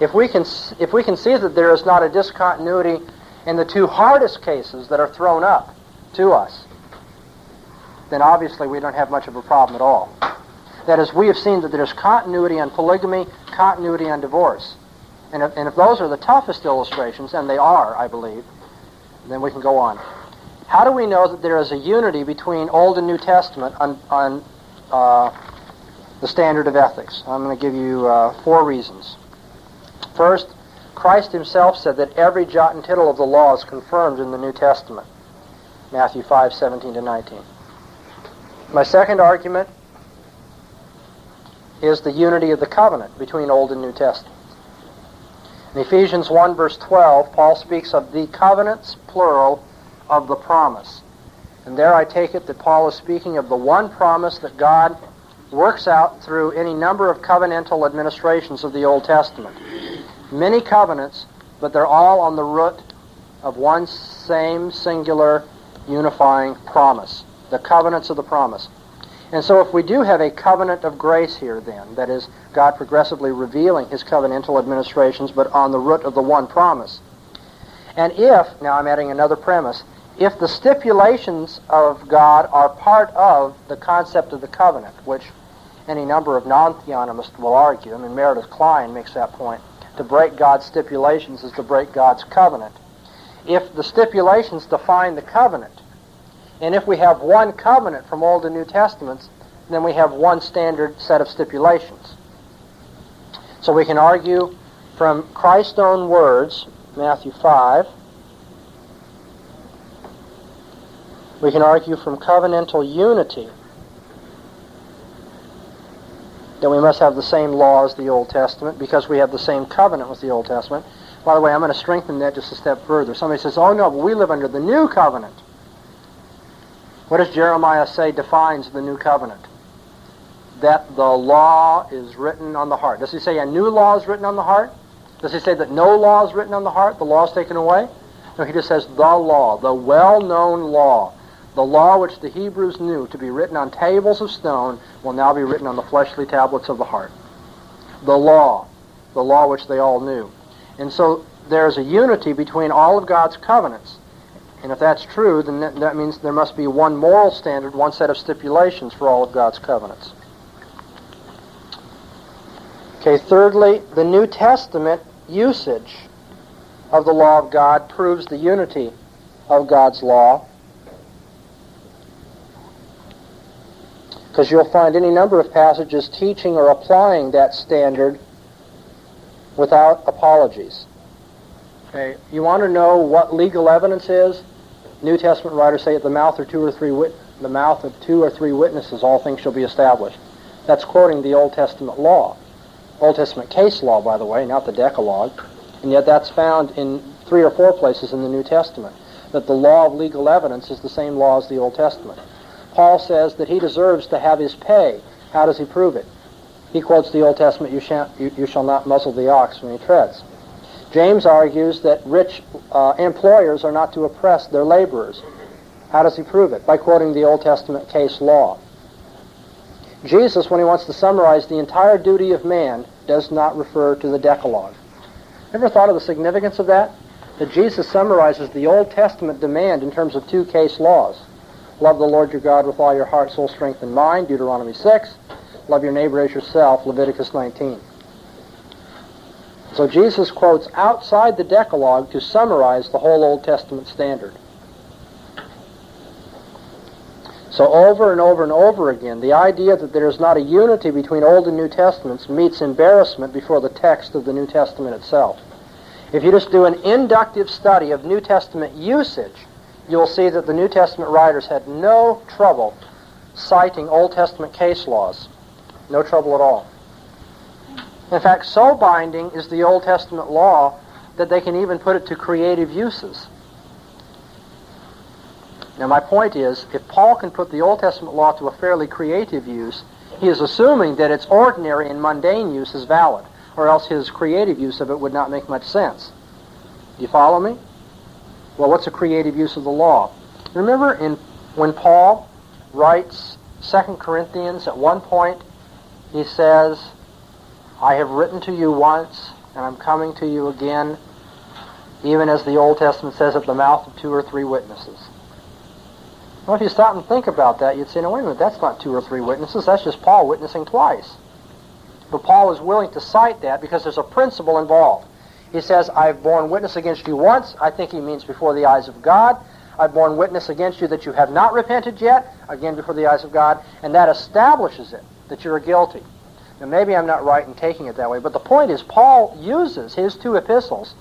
if we can see that there is not a discontinuity in the 2 hardest cases that are thrown up to us, then obviously we don't have much of a problem at all. That is, we have seen that there's continuity on polygamy, continuity on divorce. And if those are the toughest illustrations, and they are, I believe, then we can go on. How do we know that there is a unity between Old and New Testament on the standard of ethics? I'm going to give you 4 reasons. First, Christ himself said that every jot and tittle of the law is confirmed in the New Testament. Matthew 5:17-19. My second argument is the unity of the covenant between Old and New Testament. In Ephesians 1:12, Paul speaks of the covenants, plural, of the promise. And there I take it that Paul is speaking of the one promise that God works out through any number of covenantal administrations of the Old Testament. Many covenants, but they're all on the root of one same singular unifying promise, the covenants of the promise. And so if we do have a covenant of grace here then, that is, God progressively revealing his covenantal administrations, but on the root of the one promise. And if, now I'm adding another premise, if the stipulations of God are part of the concept of the covenant, which any number of non-theonomists will argue, I mean, Meredith Klein makes that point, to break God's stipulations is to break God's covenant. If the stipulations define the covenant, and if we have one covenant from Old and New Testaments, then we have one standard set of stipulations. So we can argue from Christ's own words, Matthew 5, we can argue from covenantal unity that we must have the same law as the Old Testament because we have the same covenant with the Old Testament. By the way, I'm going to strengthen that just a step further. Somebody says, oh no, but we live under the new covenant. What does Jeremiah say defines the new covenant? That the law is written on the heart. Does he say a new law is written on the heart? Does he say that no law is written on the heart? The law is taken away? No, he just says the law, the well-known law. The law which the Hebrews knew to be written on tables of stone will now be written on the fleshly tablets of the heart. The law which they all knew. And so there is a unity between all of God's covenants. And if that's true, then that means there must be one moral standard, one set of stipulations for all of God's covenants. Okay, thirdly, the New Testament usage of the law of God proves the unity of God's law. Because you'll find any number of passages teaching or applying that standard without apologies. Okay, you want to know what legal evidence is? New Testament writers say at the mouth of 2 or 3 witnesses all things shall be established. That's quoting the Old Testament law. Old Testament case law, by the way, not the Decalogue. And yet that's found in 3 or 4 places in the New Testament, that the law of legal evidence is the same law as the Old Testament. Paul says that he deserves to have his pay How does he prove it? He quotes the Old Testament, you shall not muzzle the ox when he treads. James argues that rich employers are not to oppress their laborers. How does he prove it? By quoting the Old Testament case law. Jesus, when he wants to summarize the entire duty of man, does not refer to the Decalogue. Ever thought of the significance of that? That Jesus summarizes the Old Testament demand in terms of two case laws. Love the Lord your God with all your heart, soul, strength, and mind, Deuteronomy 6. Love your neighbor as yourself, Leviticus 19. So Jesus quotes outside the Decalogue to summarize the whole Old Testament standard. So over and over and over again, the idea that there is not a unity between Old and New Testaments meets embarrassment before the text of the New Testament itself. If you just do an inductive study of New Testament usage, you'll see that the New Testament writers had no trouble citing Old Testament case laws. No trouble at all. In fact, so binding is the Old Testament law that they can even put it to creative uses. Now my point is, if Paul can put the Old Testament law to a fairly creative use, he is assuming that its ordinary and mundane use is valid, or else his creative use of it would not make much sense. Do you follow me? Well, what's a creative use of the law? Remember when Paul writes 2 Corinthians, at one point he says, I have written to you once, and I'm coming to you again, even as the Old Testament says, at the mouth of 2 or 3 witnesses. Well, if you stop and think about that, you'd say, no, wait a minute, that's not 2 or 3 witnesses, that's just Paul witnessing twice. But Paul is willing to cite that because there's a principle involved. He says, I've borne witness against you once. I think he means before the eyes of God. I've borne witness against you that you have not repented yet, again before the eyes of God, and that establishes it, that you're guilty. Now, maybe I'm not right in taking it that way, but the point is Paul uses his 2 epistles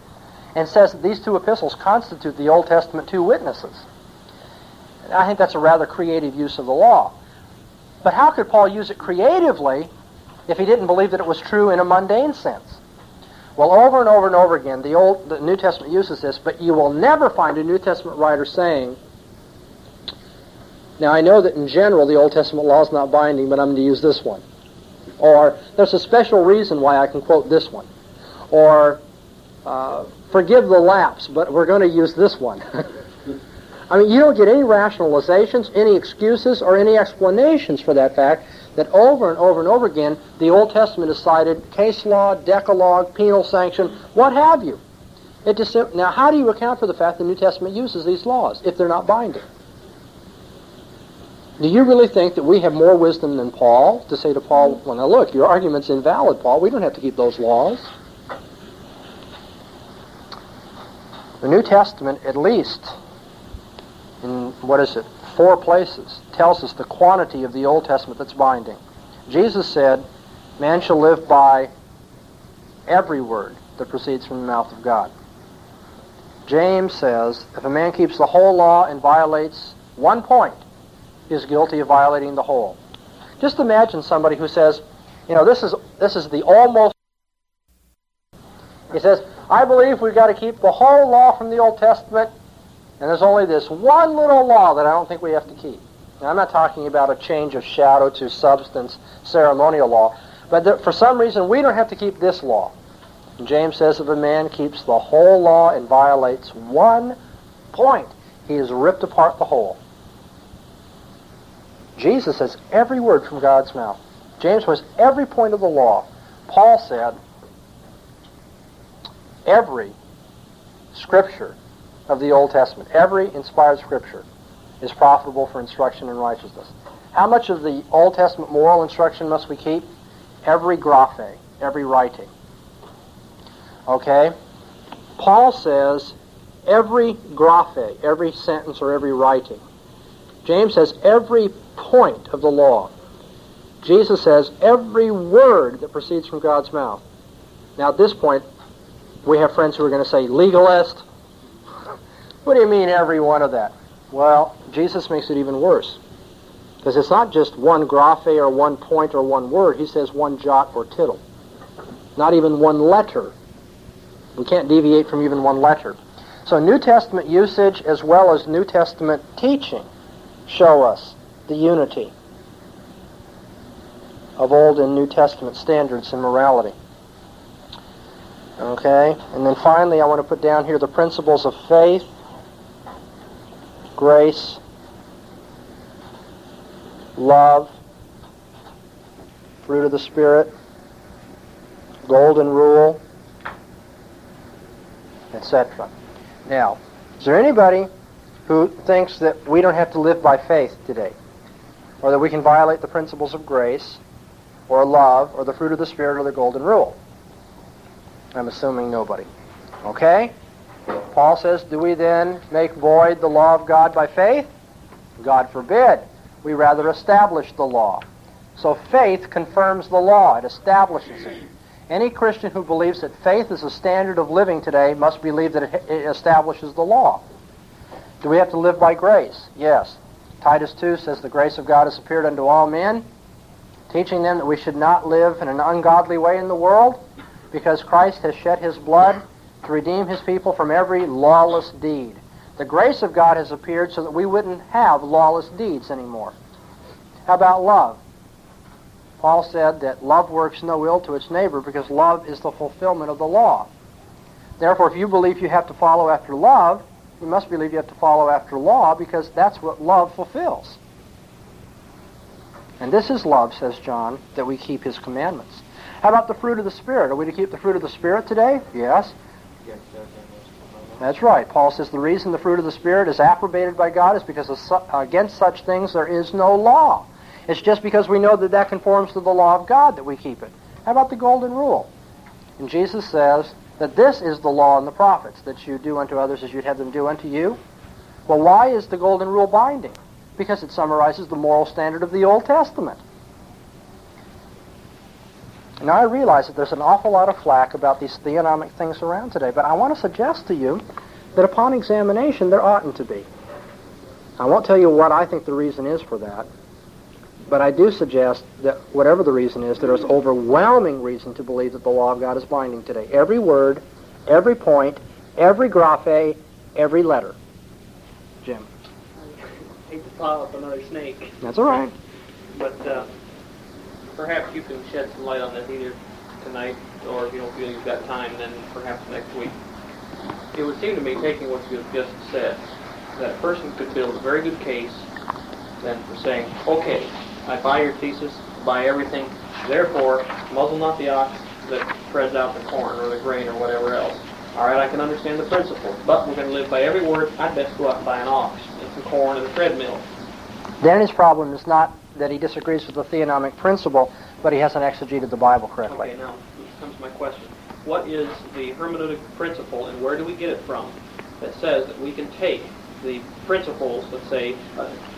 and says that these 2 epistles constitute the Old Testament 2 witnesses. And I think that's a rather creative use of the law. But how could Paul use it creatively if he didn't believe that it was true in a mundane sense? Well, over and over and over again, the New Testament uses this, but you will never find a New Testament writer saying, now I know that in general the Old Testament law is not binding, but I'm going to use this one. Or, there's a special reason why I can quote this one. Or, forgive the lapse, but we're going to use this one. I mean, you don't get any rationalizations, any excuses, or any explanations for that fact that over and over and over again, the Old Testament is cited, case law, Decalogue, penal sanction, what have you. Now, how do you account for the fact the New Testament uses these laws if they're not binding? Do you really think that we have more wisdom than Paul to say to Paul, well, now look, your argument's invalid, Paul. We don't have to keep those laws. The New Testament, at least, in 4 places, tells us the quantity of the Old Testament that's binding. Jesus said, man shall live by every word that proceeds from the mouth of God. James says, if a man keeps the whole law and violates one point, is guilty of violating the whole. Just imagine somebody who says, you know, this is the almost. He says, I believe we've got to keep the whole law from the Old Testament, and there's only this one little law that I don't think we have to keep. Now, I'm not talking about a change of shadow to substance ceremonial law, but for some reason we don't have to keep this law. And James says, if a man keeps the whole law and violates one point, he has ripped apart the whole. Jesus says every word from God's mouth. James was every point of the law. Paul said every scripture of the Old Testament, every inspired scripture is profitable for instruction in righteousness. How much of the Old Testament moral instruction must we keep? Every graphe, every writing. Okay? Paul says every graphe, every sentence or every writing. James says every point of the law. Jesus says every word that proceeds from God's mouth. Now at this point, we have friends who are going to say, legalist, what do you mean every one of that? Well, Jesus makes it even worse. Because it's not just one graphe or one point or one word. He says one jot or tittle. Not even one letter. We can't deviate from even one letter. So New Testament usage as well as New Testament teaching show us the unity. of Old and New Testament standards in morality. Okay, and then finally I want to put down here the principles of faith, grace, love, fruit of the Spirit, golden rule, etc. Now, is there anybody who thinks that we don't have to live by faith today, or that we can violate the principles of grace, or love, or the fruit of the Spirit, or the golden rule? I'm assuming nobody. Okay? Paul says, do we then make void the law of God by faith? God forbid. We rather establish the law. So faith confirms the law. It establishes it. Any Christian who believes that faith is a standard of living today must believe that it establishes the law. Do we have to live by grace? Yes. Titus 2 says the grace of God has appeared unto all men, teaching them that we should not live in an ungodly way in the world, because Christ has shed his blood to redeem his people from every lawless deed. The grace of God has appeared so that we wouldn't have lawless deeds anymore. How about love? Paul said that love works no ill to its neighbor because love is the fulfillment of the law. Therefore, if you believe you have to follow after love, you must believe you have to follow after law, because that's what love fulfills. And this is love, says John, that we keep his commandments. How about the fruit of the Spirit? Are we to keep the fruit of the Spirit today? Yes. That's right. Paul says the reason the fruit of the Spirit is approbated by God is because against such things there is no law. It's just because we know that that conforms to the law of God that we keep it. How about the golden rule? And Jesus says that this is the law and the prophets, that you do unto others as you'd have them do unto you. Well, why is the golden rule binding? Because it summarizes the moral standard of the Old Testament. Now, I realize that there's an awful lot of flack about these theonomic things around today, but I want to suggest to you that upon examination, there oughtn't to be. I won't tell you what I think the reason is for that, but I do suggest that whatever the reason is, there is overwhelming reason to believe that the law of God is binding today. Every word, every point, every graphe, every letter. Jim? I hate to pile up another snake. That's all right. But, perhaps you can shed some light on that either tonight, or if you don't feel you've got time, then perhaps next week. It would seem to me, taking what you have just said, that a person could build a very good case then for saying, okay, I buy your thesis, buy everything, therefore, muzzle not the ox that treads out the corn or the grain or whatever else. All right, I can understand the principle, but we're going to live by every word. I'd best go out and buy an ox and some corn and a treadmill. Then his problem is not that he disagrees with the theonomic principle, but he hasn't exegeted the Bible correctly. Okay, now, here comes my question. What is the hermeneutic principle, and where do we get it from, that says that we can take the principles, let's say,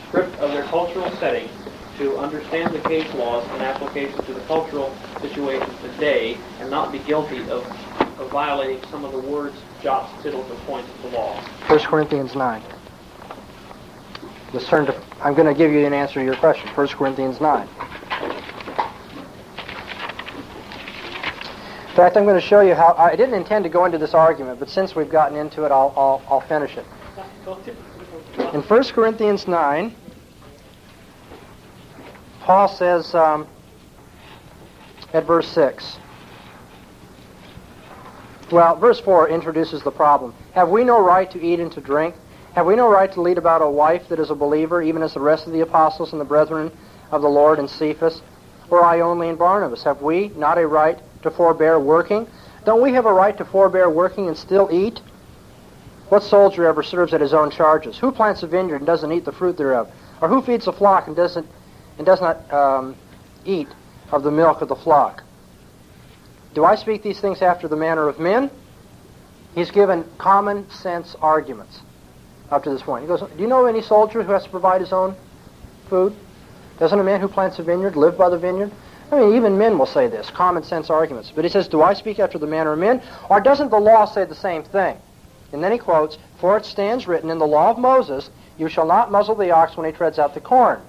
stripped of their cultural setting, to understand the case laws and application to the cultural situation today, and not be guilty of violating some of the words, jots, tittles, and points of the law? 1 Corinthians 9. I'm going to give you an answer to your question. 1 Corinthians 9. In fact, I'm going to show you how. I didn't intend to go into this argument, but since we've gotten into it, I'll finish it. In 1 Corinthians 9, Paul says at verse 6. Well, verse 4 introduces the problem. Have we no right to eat and to drink? Have we no right to lead about a wife that is a believer, even as the rest of the apostles and the brethren of the Lord and Cephas, or I only and Barnabas? Have we not a right to forbear working? Don't we have a right to forbear working and still eat? What soldier ever serves at his own charges? Who plants a vineyard and doesn't eat the fruit thereof? Or who feeds a flock and does not eat of the milk of the flock? Do I speak these things after the manner of men? He's given common sense arguments up to this point. He goes, do you know any soldier who has to provide his own food? Doesn't a man who plants a vineyard live by the vineyard? I mean, even men will say this, common sense arguments. But he says, do I speak after the manner of men? Or doesn't the law say the same thing? And then he quotes, for it stands written in the law of Moses, you shall not muzzle the ox when he treads out the corn.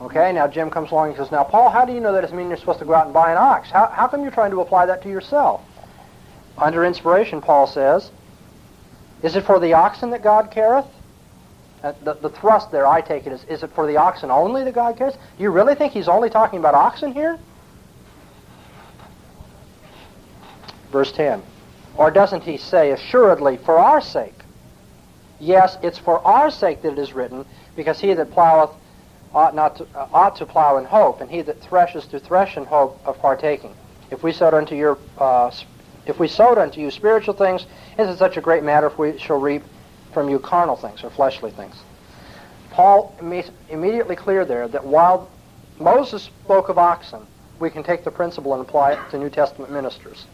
Okay, now Jim comes along and says, now Paul, how do you know that doesn't mean you're supposed to go out and buy an ox? How come you're trying to apply that to yourself? Under inspiration, Paul says, is it for the oxen that God careth? The thrust there, I take it, is it for the oxen only that God cares? Do you really think he's only talking about oxen here? Verse 10. Or doesn't he say, assuredly, for our sake? Yes, it's for our sake that it is written, because he that ploweth ought to plow in hope, and he that thresheth to thresh in hope of partaking. If we sowed unto you spiritual things, is it such a great matter if we shall reap from you carnal things or fleshly things? Paul makes immediately clear there that while Moses spoke of oxen, we can take the principle and apply it to New Testament ministers.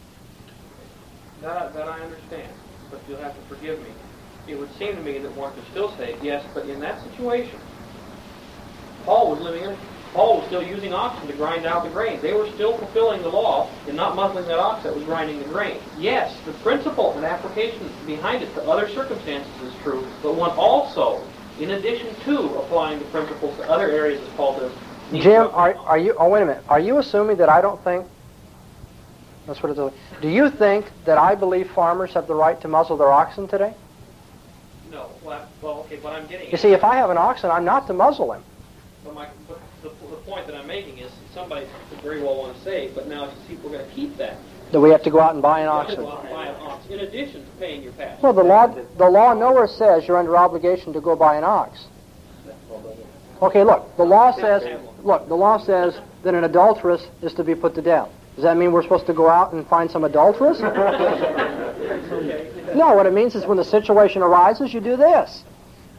That I understand, but you'll have to forgive me. It would seem to me that one could still say, yes, but in that situation, Paul was still using oxen to grind out the grain. They were still fulfilling the law and not muzzling that ox that was grinding the grain. Yes, the principle and application behind it to other circumstances is true, but one also, in addition to applying the principles to other areas, as Paul does. Jim, are you? Oh, wait a minute. Are you assuming that I don't think? That's what it is. Do you think that I believe farmers have the right to muzzle their oxen today? No. Well, okay. But I'm getting. You see, if I have an oxen, I'm not to muzzle him. But the point that I'm making is somebody could very well want to say, but now if people are going to keep that, do we have to go out and buy an oxen? In addition to paying your pastor. Well, the law nowhere says you're under obligation to go buy an ox. Okay, look. The law says that an adulteress is to be put to death. Does that mean we're supposed to go out and find some adulteress? No, what it means is when the situation arises, you do this.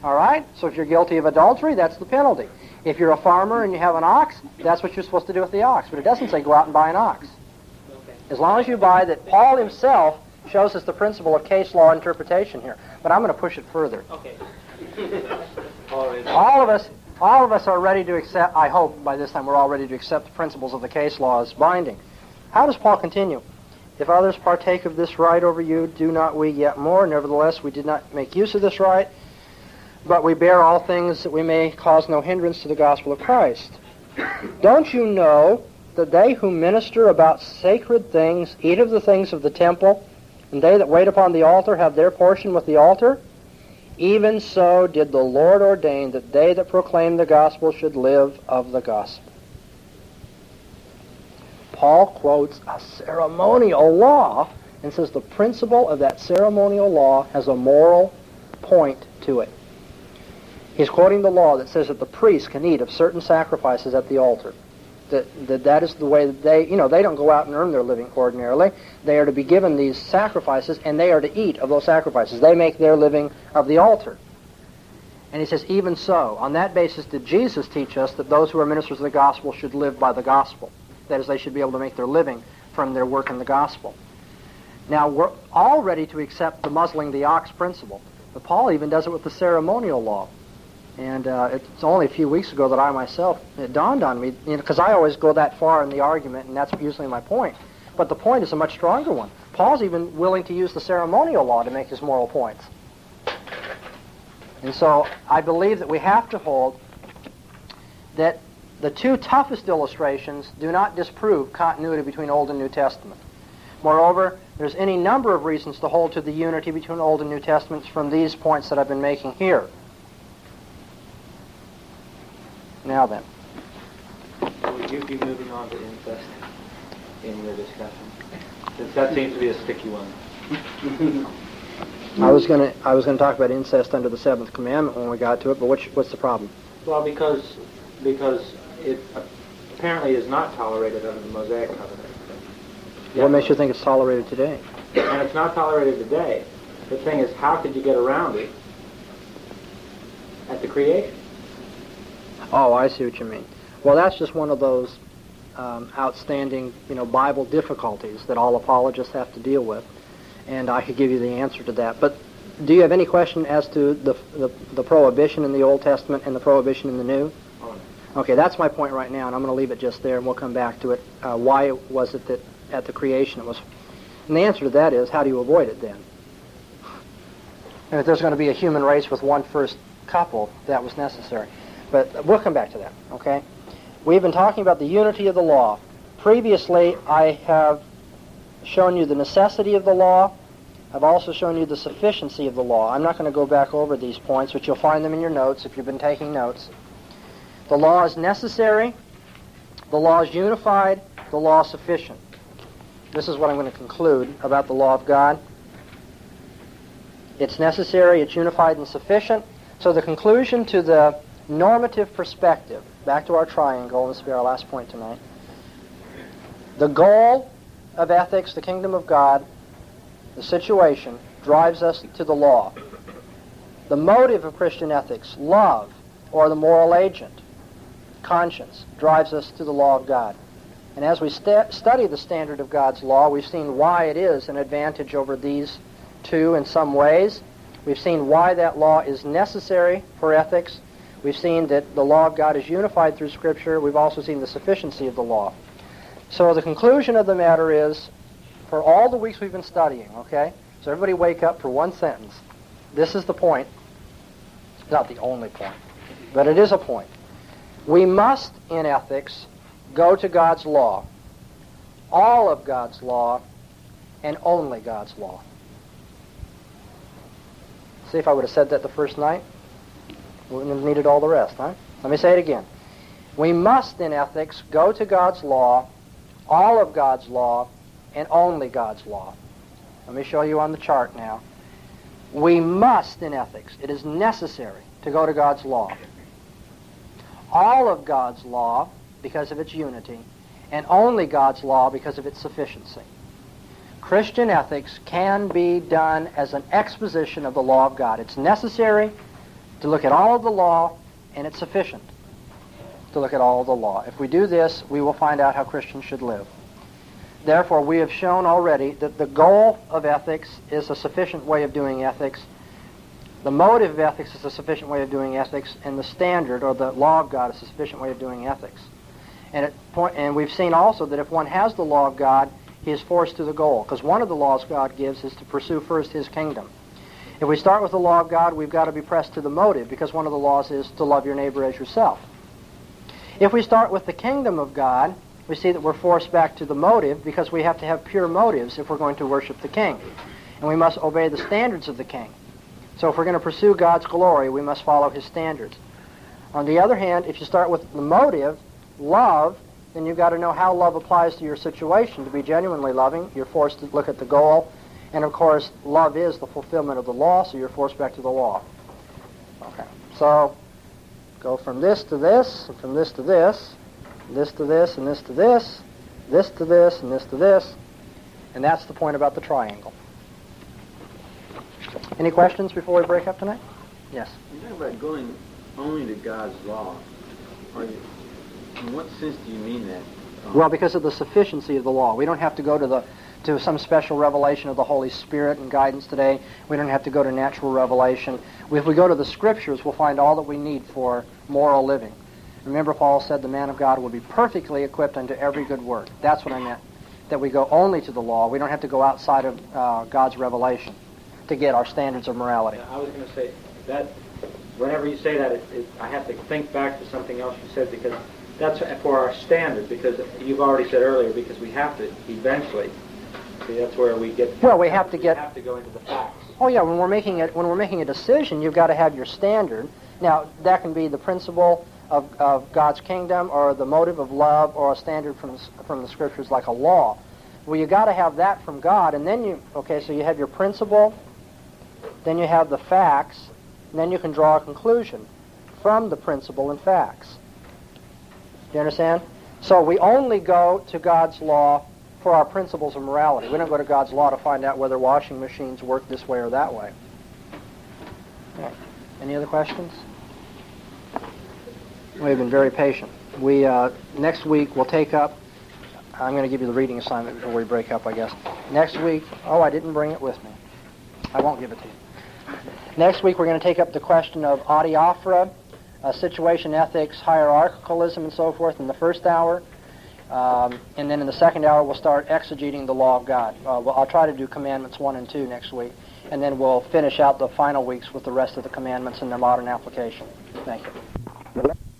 All right? So if you're guilty of adultery, that's the penalty. If you're a farmer and you have an ox, that's what you're supposed to do with the ox. But it doesn't say go out and buy an ox. As long as you buy that, Paul himself shows us the principle of case law interpretation here. But I'm going to push it further. Okay. All of us are ready to accept, I hope by this time we're all ready to accept the principles of the case law as binding. How does Paul continue? If others partake of this right over you, do not we yet more? Nevertheless, we did not make use of this right, but we bear all things that we may cause no hindrance to the gospel of Christ. Don't you know that they who minister about sacred things eat of the things of the temple, and they that wait upon the altar have their portion with the altar? Even so did the Lord ordain that they that proclaim the gospel should live of the gospel. Paul quotes a ceremonial law and says the principle of that ceremonial law has a moral point to it. He's quoting the law that says that the priests can eat of certain sacrifices at the altar. That is the way that they, they don't go out and earn their living ordinarily. They are to be given these sacrifices, and they are to eat of those sacrifices. They make their living of the altar. And he says, even so, on that basis did Jesus teach us that those who are ministers of the gospel should live by the gospel. That is, they should be able to make their living from their work in the gospel. Now, we're all ready to accept the muzzling the ox principle, but Paul even does it with the ceremonial law. And it's only a few weeks ago that I myself, it dawned on me, because I always go that far in the argument, and that's usually my point. But the point is a much stronger one. Paul's even willing to use the ceremonial law to make his moral points. And so I believe that we have to hold that the two toughest illustrations do not disprove continuity between Old and New Testament. Moreover, there's any number of reasons to hold to the unity between Old and New Testaments from these points that I've been making here. Now then. Would you be moving on to incest in your discussion? Since that seems to be a sticky one. I was gonna talk about incest under the Seventh Commandment when we got to it, but what's the problem? Well, because it apparently is not tolerated under the Mosaic Covenant. What makes you think it's tolerated today? And it's not tolerated today. The thing is, how could you get around it at the creation? Oh, I see what you mean. Well, that's just one of those outstanding, Bible difficulties that all apologists have to deal with, and I could give you the answer to that. But do you have any question as to the prohibition in the Old Testament and the prohibition in the New? Okay, that's my point right now, and I'm going to leave it just there, and we'll come back to it. Why was it that at the creation it was? And the answer to that is, how do you avoid it then? And if there's going to be a human race with one first couple, that was necessary. But we'll come back to that, okay? We've been talking about the unity of the law. Previously, I have shown you the necessity of the law, I've also shown you the sufficiency of the law. I'm not going to go back over these points, but you'll find them in your notes if you've been taking notes. The law is necessary. The law is unified. The law is sufficient. This is what I'm going to conclude about the law of God. It's necessary. It's unified and sufficient. So the conclusion to the normative perspective, back to our triangle, this will be our last point tonight. The goal of ethics, the kingdom of God, the situation, drives us to the law. The motive of Christian ethics, love, or the moral agent, conscience, drives us to the law of God. And as we study the standard of God's law, we've seen why it is an advantage over these two in some ways. We've seen why that law is necessary for ethics. We've seen that the law of God is unified through Scripture. We've also seen the sufficiency of the law. So the conclusion of the matter is, for all the weeks we've been studying, okay? So everybody wake up for one sentence. This is the point. It's not the only point, but it is a point. We must, in ethics, go to God's law, all of God's law, and only God's law. See if I would have said that the first night? Wouldn't have needed all the rest, huh? Let me say it again. We must, in ethics, go to God's law, all of God's law, and only God's law. Let me show you on the chart now. We must, in ethics, it is necessary to go to God's law, all of God's law because of its unity, and only God's law because of its sufficiency. Christian ethics can be done as an exposition of the law of God. It's necessary to look at all of the law, and it's sufficient to look at all of the law. If we do this, we will find out how Christians should live. Therefore, we have shown already that the goal of ethics is a sufficient way of doing ethics, the motive of ethics is a sufficient way of doing ethics, and the standard, or the law of God, is a sufficient way of doing ethics. And we've seen also that if one has the law of God, he is forced to the goal, because one of the laws God gives is to pursue first his kingdom. If we start with the law of God, we've got to be pressed to the motive, because one of the laws is to love your neighbor as yourself. If we start with the kingdom of God, we see that we're forced back to the motive, because we have to have pure motives if we're going to worship the king. And we must obey the standards of the king. So if we're going to pursue God's glory, we must follow his standards. On the other hand, if you start with the motive, love, then you've got to know how love applies to your situation. To be genuinely loving, you're forced to look at the goal. And of course, love is the fulfillment of the law, so you're forced back to the law. Okay, so go from this to this, and from this to this, and this to this, and this to this, this to this, and this to this, and that's the point about the triangle. Any questions before we break up tonight? Yes? You talk about going only to God's law. In what sense do you mean that? Well, because of the sufficiency of the law. We don't have to go to some special revelation of the Holy Spirit and guidance today. We don't have to go to natural revelation. If we go to the Scriptures, we'll find all that we need for moral living. Remember, Paul said the man of God will be perfectly equipped unto every good work. That's what I meant, that we go only to the law. We don't have to go outside of God's revelation to get our standards of morality. I was going to say that whenever you say that, I have to think back to something else you said, because that's for our standard, because you've already said earlier, because we have to eventually. See, that's where we get. Well, we have to go into the facts. Oh yeah, when we're making a decision, you've got to have your standard. Now that can be the principle of God's kingdom, or the motive of love, or a standard from the Scriptures like a law. Well, you got to have that from God, and then so you have your principle, then you have the facts, and then you can draw a conclusion from the principle and facts. Do you understand? So we only go to God's law for our principles of morality. We don't go to God's law to find out whether washing machines work this way or that way. All right. Any other questions? We've been very patient. We next week we'll take up. I'm going to give you the reading assignment before we break up, I guess. Next week. Oh, I didn't bring it with me. I won't give it to you. Next week we're going to take up the question of adiaphora, situation ethics, hierarchicalism, and so forth in the first hour. And then in the second hour, we'll start exegeting the law of God. I'll try to do commandments 1 and 2 next week, and then we'll finish out the final weeks with the rest of the commandments and their modern application. Thank you.